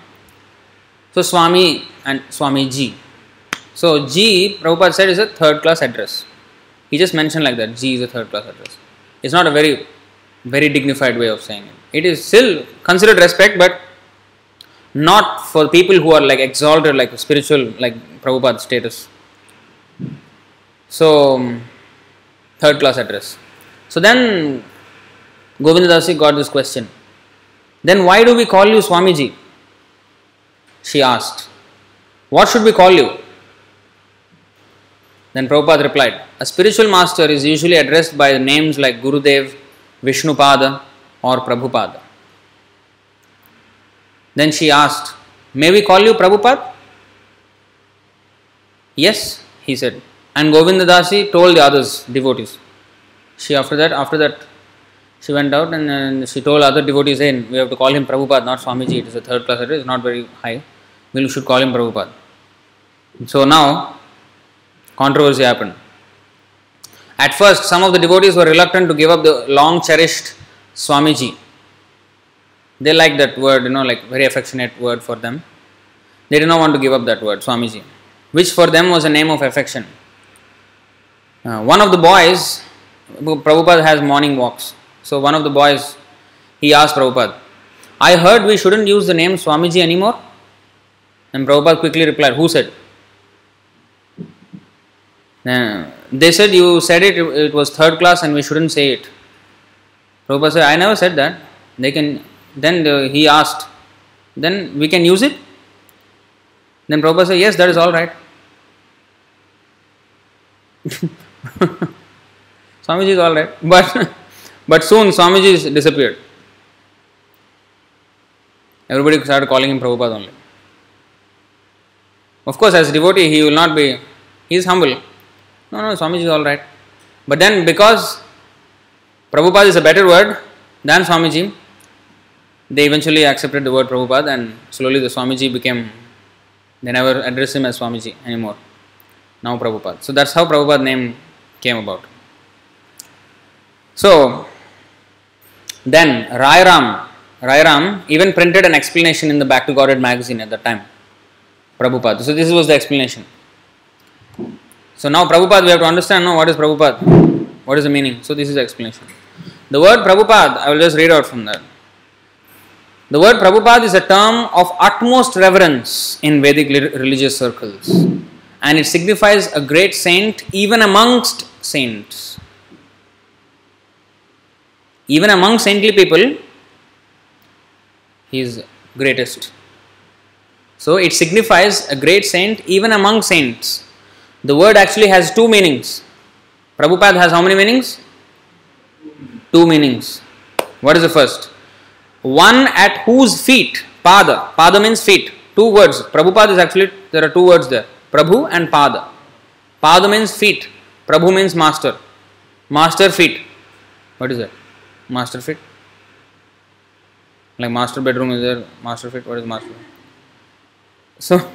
So Swami and Swamiji. So G, Prabhupada said, is a third class address. He just mentioned like that, G is a third class address. It's not a very, very dignified way of saying it. It is still considered respect, but not for people who are like exalted, like spiritual, like Prabhupada status. So, third class address. So then, Govinda Dasi got this question. Then why do we call you Swamiji? She asked. What should we call you? Then Prabhupada replied, a spiritual master is usually addressed by names like Gurudev, Vishnupada or Prabhupada. Then she asked, may we call you Prabhupada? Yes, he said. And Govinda Dasi told the others, devotees. She after that, after that, she went out and, and she told other devotees, hey, we have to call him Prabhupada, not Swamiji. It is a third class address, not very high. We should call him Prabhupada. So now, controversy happened. At first, some of the devotees were reluctant to give up the long-cherished Swamiji. They liked that word, you know, like very affectionate word for them. They did not want to give up that word, Swamiji, which for them was a name of affection. Uh, one of the boys, Prabhupada has morning walks. So one of the boys, he asked Prabhupada, I heard we shouldn't use the name Swamiji anymore. And Prabhupada quickly replied, who said? Uh, they said, you said it, it was third class and we shouldn't say it. Prabhupada said, I never said that. They can. Then the, he asked, then we can use it? Then Prabhupada said, yes, that is all right. Swamiji is all right. But, but soon Swamiji disappeared. Everybody started calling him Prabhupada only. Of course, as a devotee, he will not be, he is humble. No, no, Swamiji is all right. But then because Prabhupada is a better word than Swamiji, they eventually accepted the word Prabhupada and slowly the Swamiji became, they never address him as Swamiji anymore. Now Prabhupada. So that's how Prabhupada's name came about. So then Rai Ram, Rai Ram even printed an explanation in the Back to Godhead magazine at that time. Prabhupada. So this was the explanation. So now Prabhupada, we have to understand now what is Prabhupada, what is the meaning. So this is the explanation. The word Prabhupada, I will just read out from that. The word Prabhupada is a term of utmost reverence in Vedic religious circles, and it signifies a great saint even amongst saints. Even among saintly people, he is greatest. So it signifies a great saint even among saints. The word actually has two meanings. Prabhupada has how many meanings? Two meanings. What is the first? One at whose feet, Pada, Pada means feet, two words, Prabhupada is actually, there are two words there, Prabhu and Pada. Pada means feet, Prabhu means master, master feet, what is that, master feet, like master bedroom is there, master feet, what is master feet? So,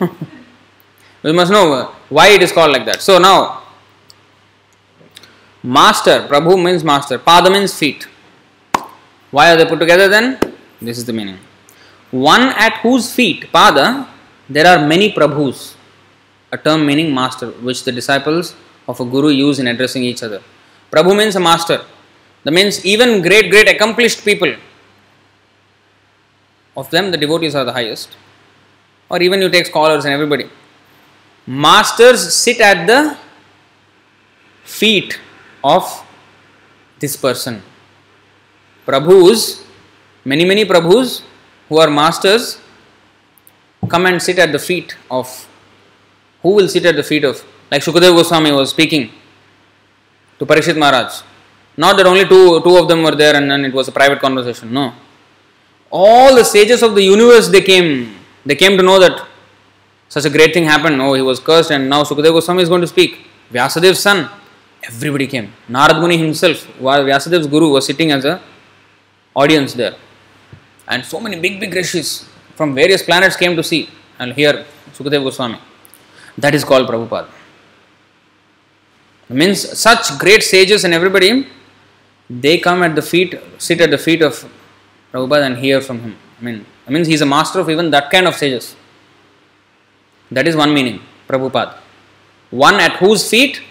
we must know why it is called like that. So now, master, Prabhu means master, Pada means feet. Why are they put together then? This is the meaning. One at whose feet, Pada, there are many Prabhus, a term meaning master, which the disciples of a guru use in addressing each other. Prabhu means a master. That means even great, great accomplished people, of them the devotees are the highest. Or even you take scholars and everybody. Masters sit at the feet of this person. Prabhus, many, many Prabhus who are masters come and sit at the feet of, who will sit at the feet of, like Shukadev Goswami was speaking to Parikshit Maharaj. Not that only two, two of them were there and then it was a private conversation, no. All the sages of the universe, they came, they came to know that such a great thing happened. Oh, he was cursed and now Shukadev Goswami is going to speak. Vyāsadev's son, everybody came. Narad Muni himself, Vyasadev's guru, was sitting as a audience there, and so many big big rishis from various planets came to see and hear Shukadev Goswami. That is called Prabhupada. It means such great sages and everybody, they come at the feet, sit at the feet of Prabhupada and hear from him. I mean, it means he is a master of even that kind of sages. That is one meaning, Prabhupada. One at whose feet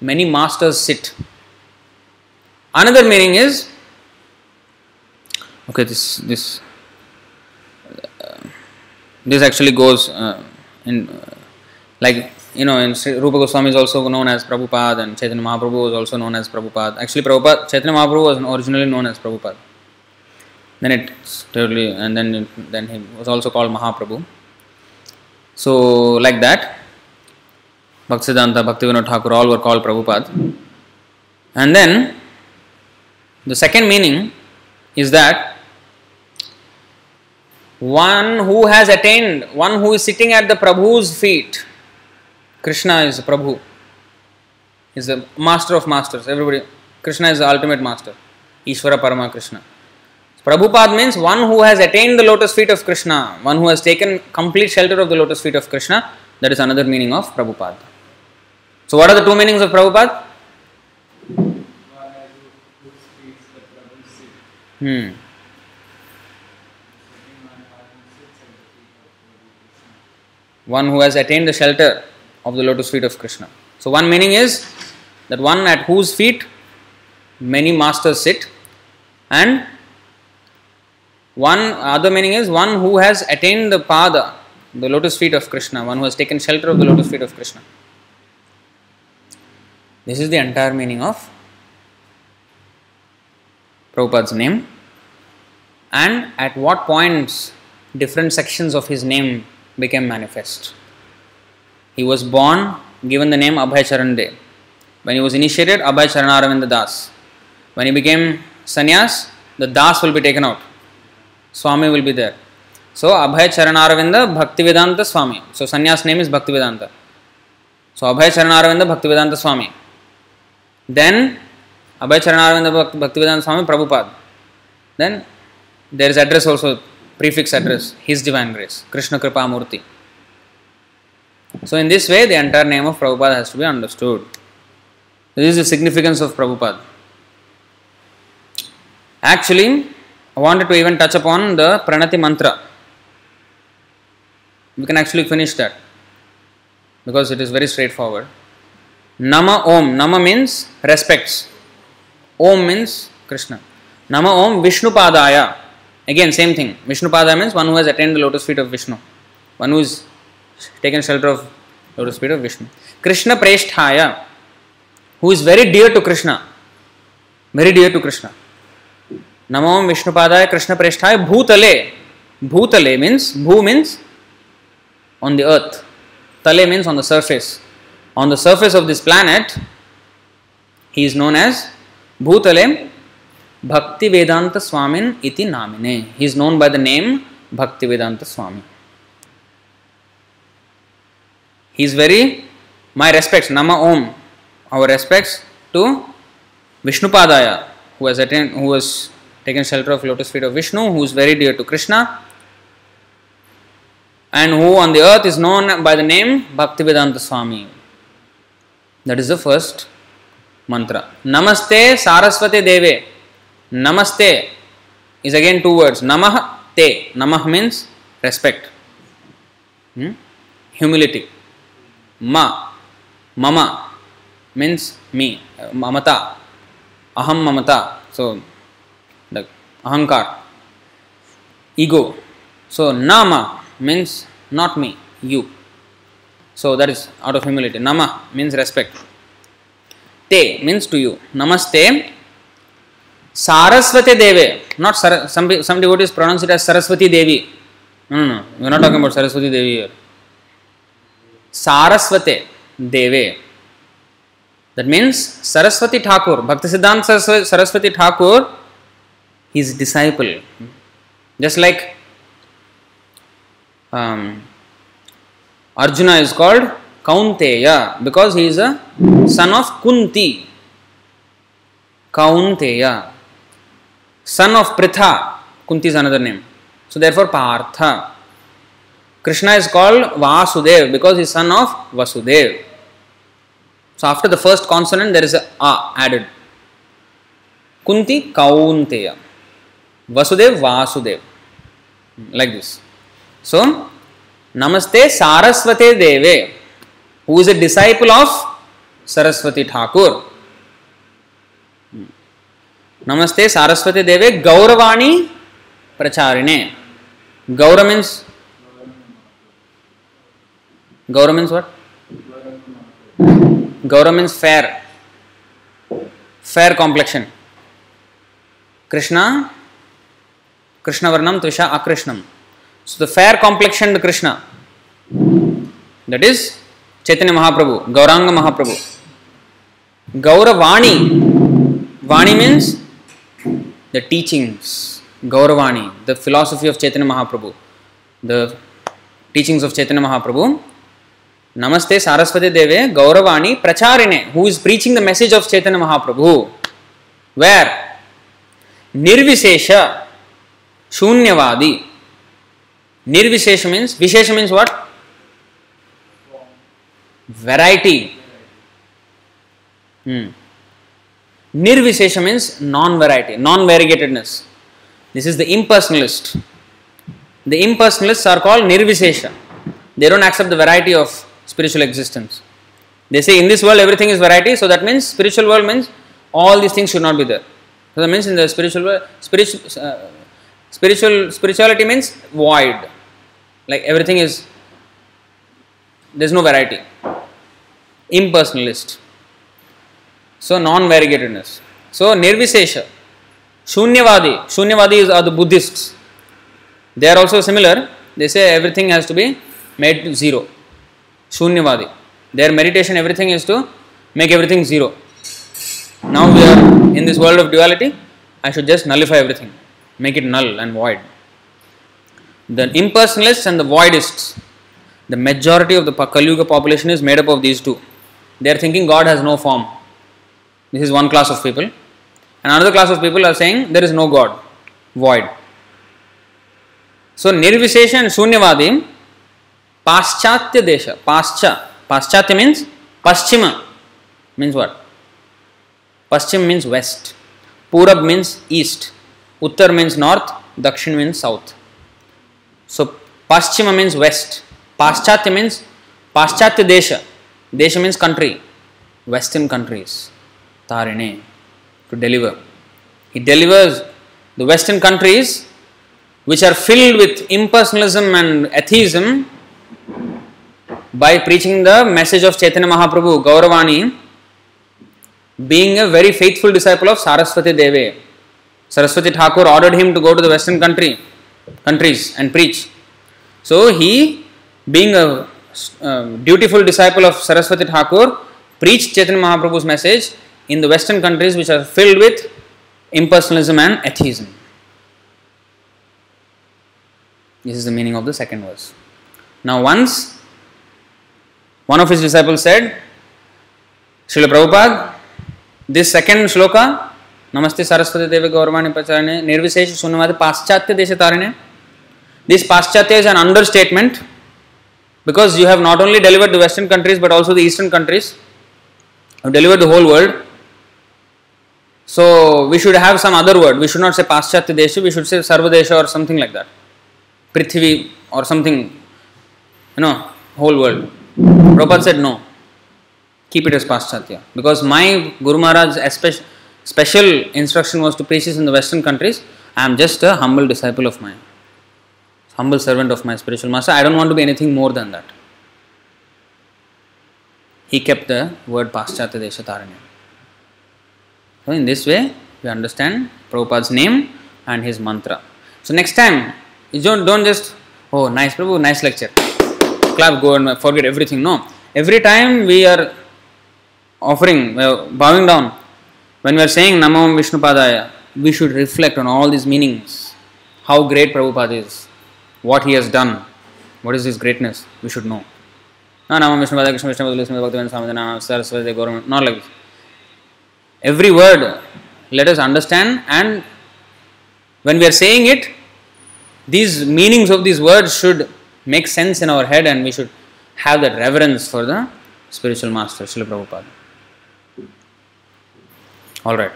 many masters sit. Another meaning is, okay, this this uh, this actually goes uh, in uh, like you know, in Sri Rupa Goswami is also known as Prabhupada, and Chaitanya Mahaprabhu is also known as Prabhupada. Actually, Prabhupada, Chaitanya Mahaprabhu was originally known as Prabhupada. Then it totally, and then it, then he was also called Mahaprabhu. So like that, Bhakti Siddhanta, Bhakti Vinod Thakur, all were called Prabhupada. And then the second meaning is that one who has attained, one who is sitting at the Prabhu's feet. Krishna is Prabhu, is the master of masters. Everybody, Krishna is the ultimate master, Ishvara Parama Krishna. Prabhupada means one who has attained the lotus feet of Krishna, one who has taken complete shelter of the lotus feet of Krishna. That is another meaning of Prabhupada. So what are the two meanings of Prabhupada? Hmm. One who has attained the shelter of the lotus feet of Krishna. So one meaning is that one at whose feet many masters sit, and one other meaning is one who has attained the pada, the lotus feet of Krishna, one who has taken shelter of the lotus feet of Krishna. This is the entire meaning of Prabhupada's name, and at what points different sections of his name became manifest. He was born, given the name Abhay Charan De. When he was initiated, Abhay Charan Das. When he became sannyas, the Das will be taken out. Swami will be there. So Abhay Charan Aravinda Bhaktivedanta Swami. So sannyas name is Bhaktivedanta. So Abhay Charan Aravinda Bhaktivedanta Swami. Then Abhay Charan Aravinda Bhaktivedanta Swami Prabhupada. Then there is address also, prefix address, His Divine Grace, Krishna Kripa Murti. So in this way, the entire name of Prabhupada has to be understood. This is the significance of Prabhupada. Actually, I wanted to even touch upon the Pranati Mantra. We can actually finish that because it is very straightforward. Nama Om. Nama means respects. Om means Krishna. Nama Om Vishnu Padaya. Again, same thing. Vishnu Padaya means one who has attained the lotus feet of Vishnu. One who is taken shelter of lotus feet of Vishnu. Krishna Preshthaya, who is very dear to Krishna. Very dear to Krishna. Namo Vishnu Padaya Krishna Preshthaya Bhutale. Bhutale means, Bhu means on the earth. Tale means on the surface. On the surface of this planet, he is known as Bhutale Bhakti Vedanta Swamin Iti Namine. He is known by the name Bhakti Vedanta Swami. He is very, my respects, Nama Om, our respects to Vishnu Padaya, who has attained, who has taken shelter of lotus feet of Vishnu, who is very dear to Krishna, and who on the earth is known by the name Bhaktivedanta Swami. That is the first mantra. Namaste Saraswati Deve. Namaste is again two words. Namah Te. Namah means respect, hmm? humility. Ma, Mama means me, Mamata, Aham Mamata. So the ahankar, ego. So nama means not me, you. So that is out of humility. Nama means respect. Te means to you. Namaste Saraswati Deve. Not Sar- some, some devotees pronounce it as Saraswati Devi. No, no, no. We are not talking about Saraswati Devi here. Saraswati Deve. That means Saraswati Thakur, Bhakti Siddhanta Saraswati Thakur, his disciple. Just like um, Arjuna is called Kaunteya because he is a son of Kunti. Kaunteya. Son of Pritha. Kunti is another name. So therefore Partha. Krishna is called Vasudev because he is son of Vasudev. So after the first consonant there is a A added. Kunti Kaunteya. Vasudev Vasudev. Like this. So Namaste Saraswati Deve, who is a disciple of Saraswati Thakur. Namaste Saraswati Deve Gauravani Pracharine. Gaura means Gaura means what? Gaura means fair, fair complexion. Krishna, Krishna Varnam Tvisha Akrishnam. So the fair complexioned Krishna, that is Chaitanya Mahaprabhu, Gauranga Mahaprabhu. Gauravani, Vani means the teachings, Gauravani, the philosophy of Chaitanya Mahaprabhu, the teachings of Chaitanya Mahaprabhu. Namaste Saraswati Deve Gauravani Pracharine, who is preaching the message of Chaitanya Mahaprabhu. Where? Nirvishesha, Shunyavadi. Nirvishesha means, Vishesha means what? Variety. Hmm. Nirvishesha means non-variety, non-variegatedness. This is the impersonalist. The impersonalists are called Nirvishesha. They don't accept the variety of spiritual existence. They say in this world everything is variety, so that means spiritual world means all these things should not be there. So that means in the spiritual world, spiritual, uh, spiritual spirituality means void. Like everything is, there's no variety. Impersonalist. So, non-variegatedness. So, Nirvishesha. Shunyavadi. Shunyavadi are the Buddhists. They are also similar. They say everything has to be made to zero. Shunyavadi. Their meditation, everything is to make everything zero. Now we are in this world of duality. I should just nullify everything. Make it null and void. The impersonalists and the voidists. The majority of the Kali Yuga population is made up of these two. They are thinking God has no form. This is one class of people. And another class of people are saying there is no God, void. So, Nirvishesha and Shunyavadi, Paschatya Desha, Pascha. Paschatya means Paschima, means what? Paschim means west, Purab means east, Uttar means north, Dakshin means south. So, Paschima means west, Paschatya means Paschatya Desha, Desha means country, western countries. Tarine, to deliver. He delivers the Western countries which are filled with impersonalism and atheism by preaching the message of Chaitanya Mahaprabhu, Gauravani, being a very faithful disciple of Saraswati Deve. Saraswati Thakur ordered him to go to the Western country, countries and preach. So he, being a uh, dutiful disciple of Saraswati Thakur, preached Chaitanya Mahaprabhu's message in the Western countries which are filled with impersonalism and atheism. This is the meaning of the second verse. Now once, one of his disciples said, Srila Prabhupada, this second shloka, Namaste Saraswati Deva Gauravani Pracharine, Nirvishesha Shunyavadi Paschatya Desha Tarine. This Paschatya is an understatement because you have not only delivered the Western countries but also the Eastern countries. You have delivered the whole world. So, we should have some other word. We should not say Paschatya Desha, we should say Sarvadesha or something like that. Prithvi or something, you know, whole world. Prabhupada said no. Keep it as Paschatya. Because my Guru Maharaj's special instruction was to preach this in the Western countries. I am just a humble disciple of my, humble servant of my spiritual master. I don't want to be anything more than that. He kept the word Paschatya Desha Taranya. So, in this way, we understand Prabhupada's name and his mantra. So, next time, you don't, don't just, oh, nice Prabhu, nice lecture, clap, go and forget everything. No. Every time we are offering, bowing down, when we are saying Namo Vishnupadaya, we should reflect on all these meanings. How great Prabhupada is, what he has done, what is his greatness, we should know. Not like this. Every word, let us understand, and when we are saying it, these meanings of these words should make sense in our head and we should have that reverence for the spiritual master, Srila Prabhupada. Alright.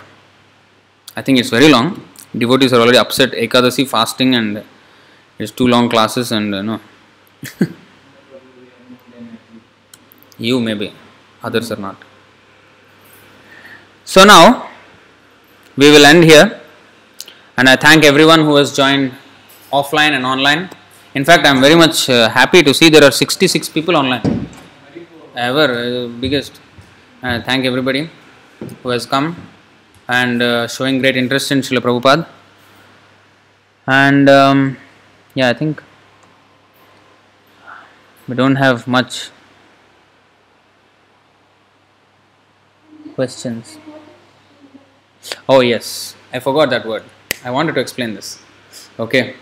I think it's very long. Devotees are already upset. Ekadasi fasting and it's too long classes and uh, no. You maybe, others are not. So now, we will end here, and I thank everyone who has joined offline and online. In fact, I am very much uh, happy to see there are sixty-six people online. ever, biggest. Uh, thank everybody who has come and uh, showing great interest in Srila Prabhupada. And um, yeah, I think we don't have much questions. Oh yes, I forgot that word. I wanted to explain this. Okay,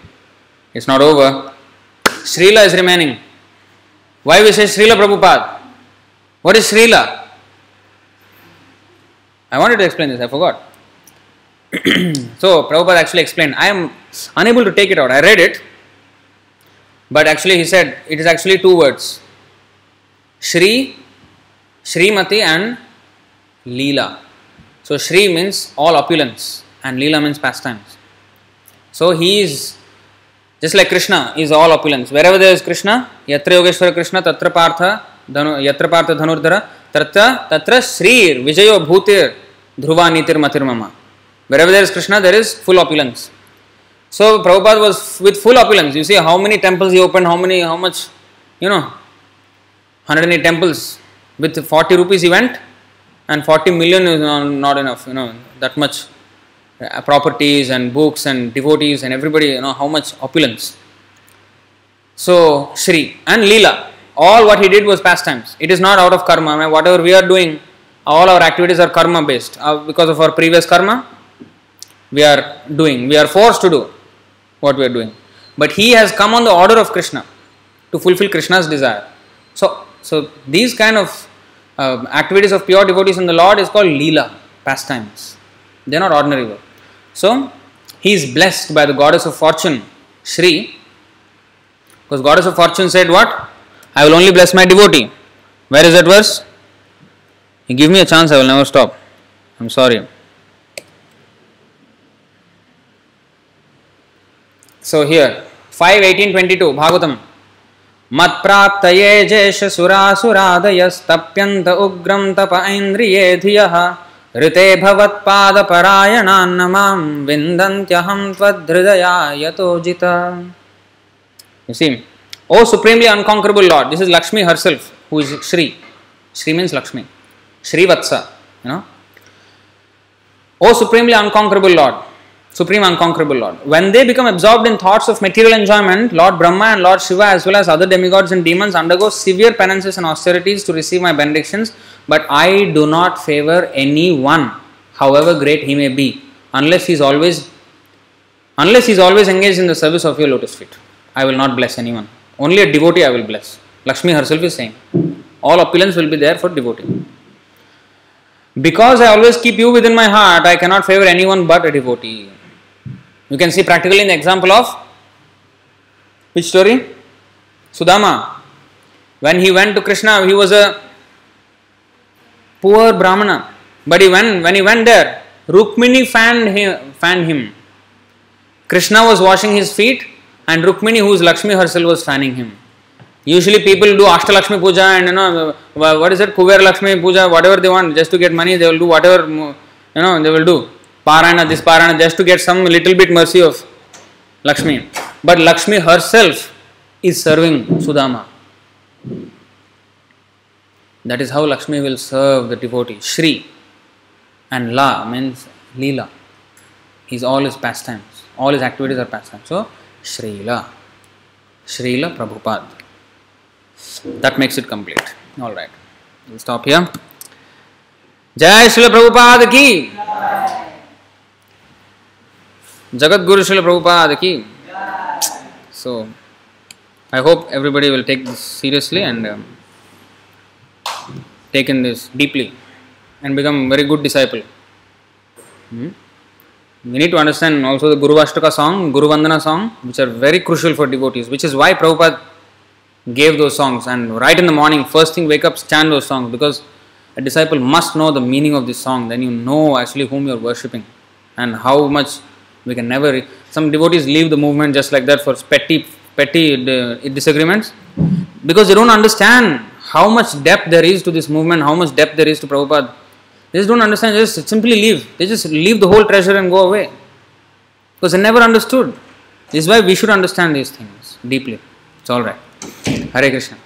it's not over. Srila is remaining. Why we say Srila Prabhupada? What is Srila? I wanted to explain this, I forgot. So, Prabhupada actually explained. I am unable to take it out. I read it, but actually he said it is actually two words. Shri, Shrimati and Leela. So, Shri means all opulence and Leela means pastimes. So, he is just like Krishna is all opulence. Wherever there is Krishna, Yatra Yogeshwara Krishna, Tatra Partha, Dhanu, Yatra Partha Dhanurdhara, Tatra, Tatra Srir, Vijayo Bhutir, Dhruva Nitir Matir Mama. Wherever there is Krishna, there is full opulence. So, Prabhupada was with full opulence. You see how many temples he opened, how many, how much, you know, one hundred eight temples. With forty rupees he went, and forty million is not enough, you know, that much. Properties and books and devotees and everybody, you know, how much opulence. So, Shri and Leela, all what he did was pastimes. It is not out of karma. I mean, whatever we are doing, all our activities are karma based. Uh, because of our previous karma, we are doing, we are forced to do what we are doing. But he has come on the order of Krishna to fulfill Krishna's desire. So, so these kind of uh, activities of pure devotees in the Lord is called Leela, pastimes. They are not ordinary work. So, he is blessed by the goddess of fortune, Shri, because goddess of fortune said what? I will only bless my devotee. Where is that verse? You give me a chance, I will never stop. I am sorry. So here, five eighteen twenty-two, Bhagavatam. Mat praptaye jesha surasuradayas tapyanta ugram tapa indriye dhiyaha Rite bhavat pada parayanan namam vindantyaham tvadhridaya yato jita. You see, O Supremely Unconquerable Lord, this is Lakshmi herself, who is Shri. Shri means Lakshmi. Shri Vatsa, you know. O Supremely Unconquerable Lord, Supreme Unconquerable Lord. When they become absorbed in thoughts of material enjoyment, Lord Brahma and Lord Shiva as well as other demigods and demons undergo severe penances and austerities to receive my benedictions. But I do not favor anyone, however great he may be, unless he is always, unless he is always engaged in the service of your lotus feet. I will not bless anyone. Only a devotee I will bless. Lakshmi herself is saying, all opulence will be there for devotee. Because I always keep you within my heart, I cannot favor anyone but a devotee. You can see practically in the example of which story? Sudama. When he went to Krishna, he was a poor Brahmana, but he went, when he went there, Rukmini fanned him, fanned him. Krishna was washing his feet and Rukmini, who is Lakshmi herself, was fanning him. Usually people do Ashtalakshmi Puja and, you know, what is it, Kuber Lakshmi Puja, whatever they want, just to get money, they will do whatever, you know, they will do. Parana, this Parana, just to get some little bit mercy of Lakshmi. But Lakshmi herself is serving Sudama. That is how Lakshmi will serve the devotee. Shri and La means Leela. He's all his pastimes. All his activities are pastimes. So, Srila. Srila Prabhupada. That makes it complete. Alright. We'll stop here. Jai Srila Prabhupada ki! Jagat Guru Srila Prabhupada ki! So, I hope everybody will take this seriously and um, taken this deeply and become very good disciple. Hmm? We need to understand also the Guru Ashtaka song, Guru Vandana song, which are very crucial for devotees, which is why Prabhupada gave those songs, and right in the morning, first thing wake up, chant those songs, because a disciple must know the meaning of this song, then you know actually whom you are worshipping and how much we can never... Re- Some devotees leave the movement just like that for petty, petty uh, disagreements because they don't understand how much depth there is to this movement, how much depth there is to Prabhupada. They just don't understand, they just simply leave. They just leave the whole treasure and go away. Because they never understood. This is why we should understand these things deeply. It's alright. Hare Krishna.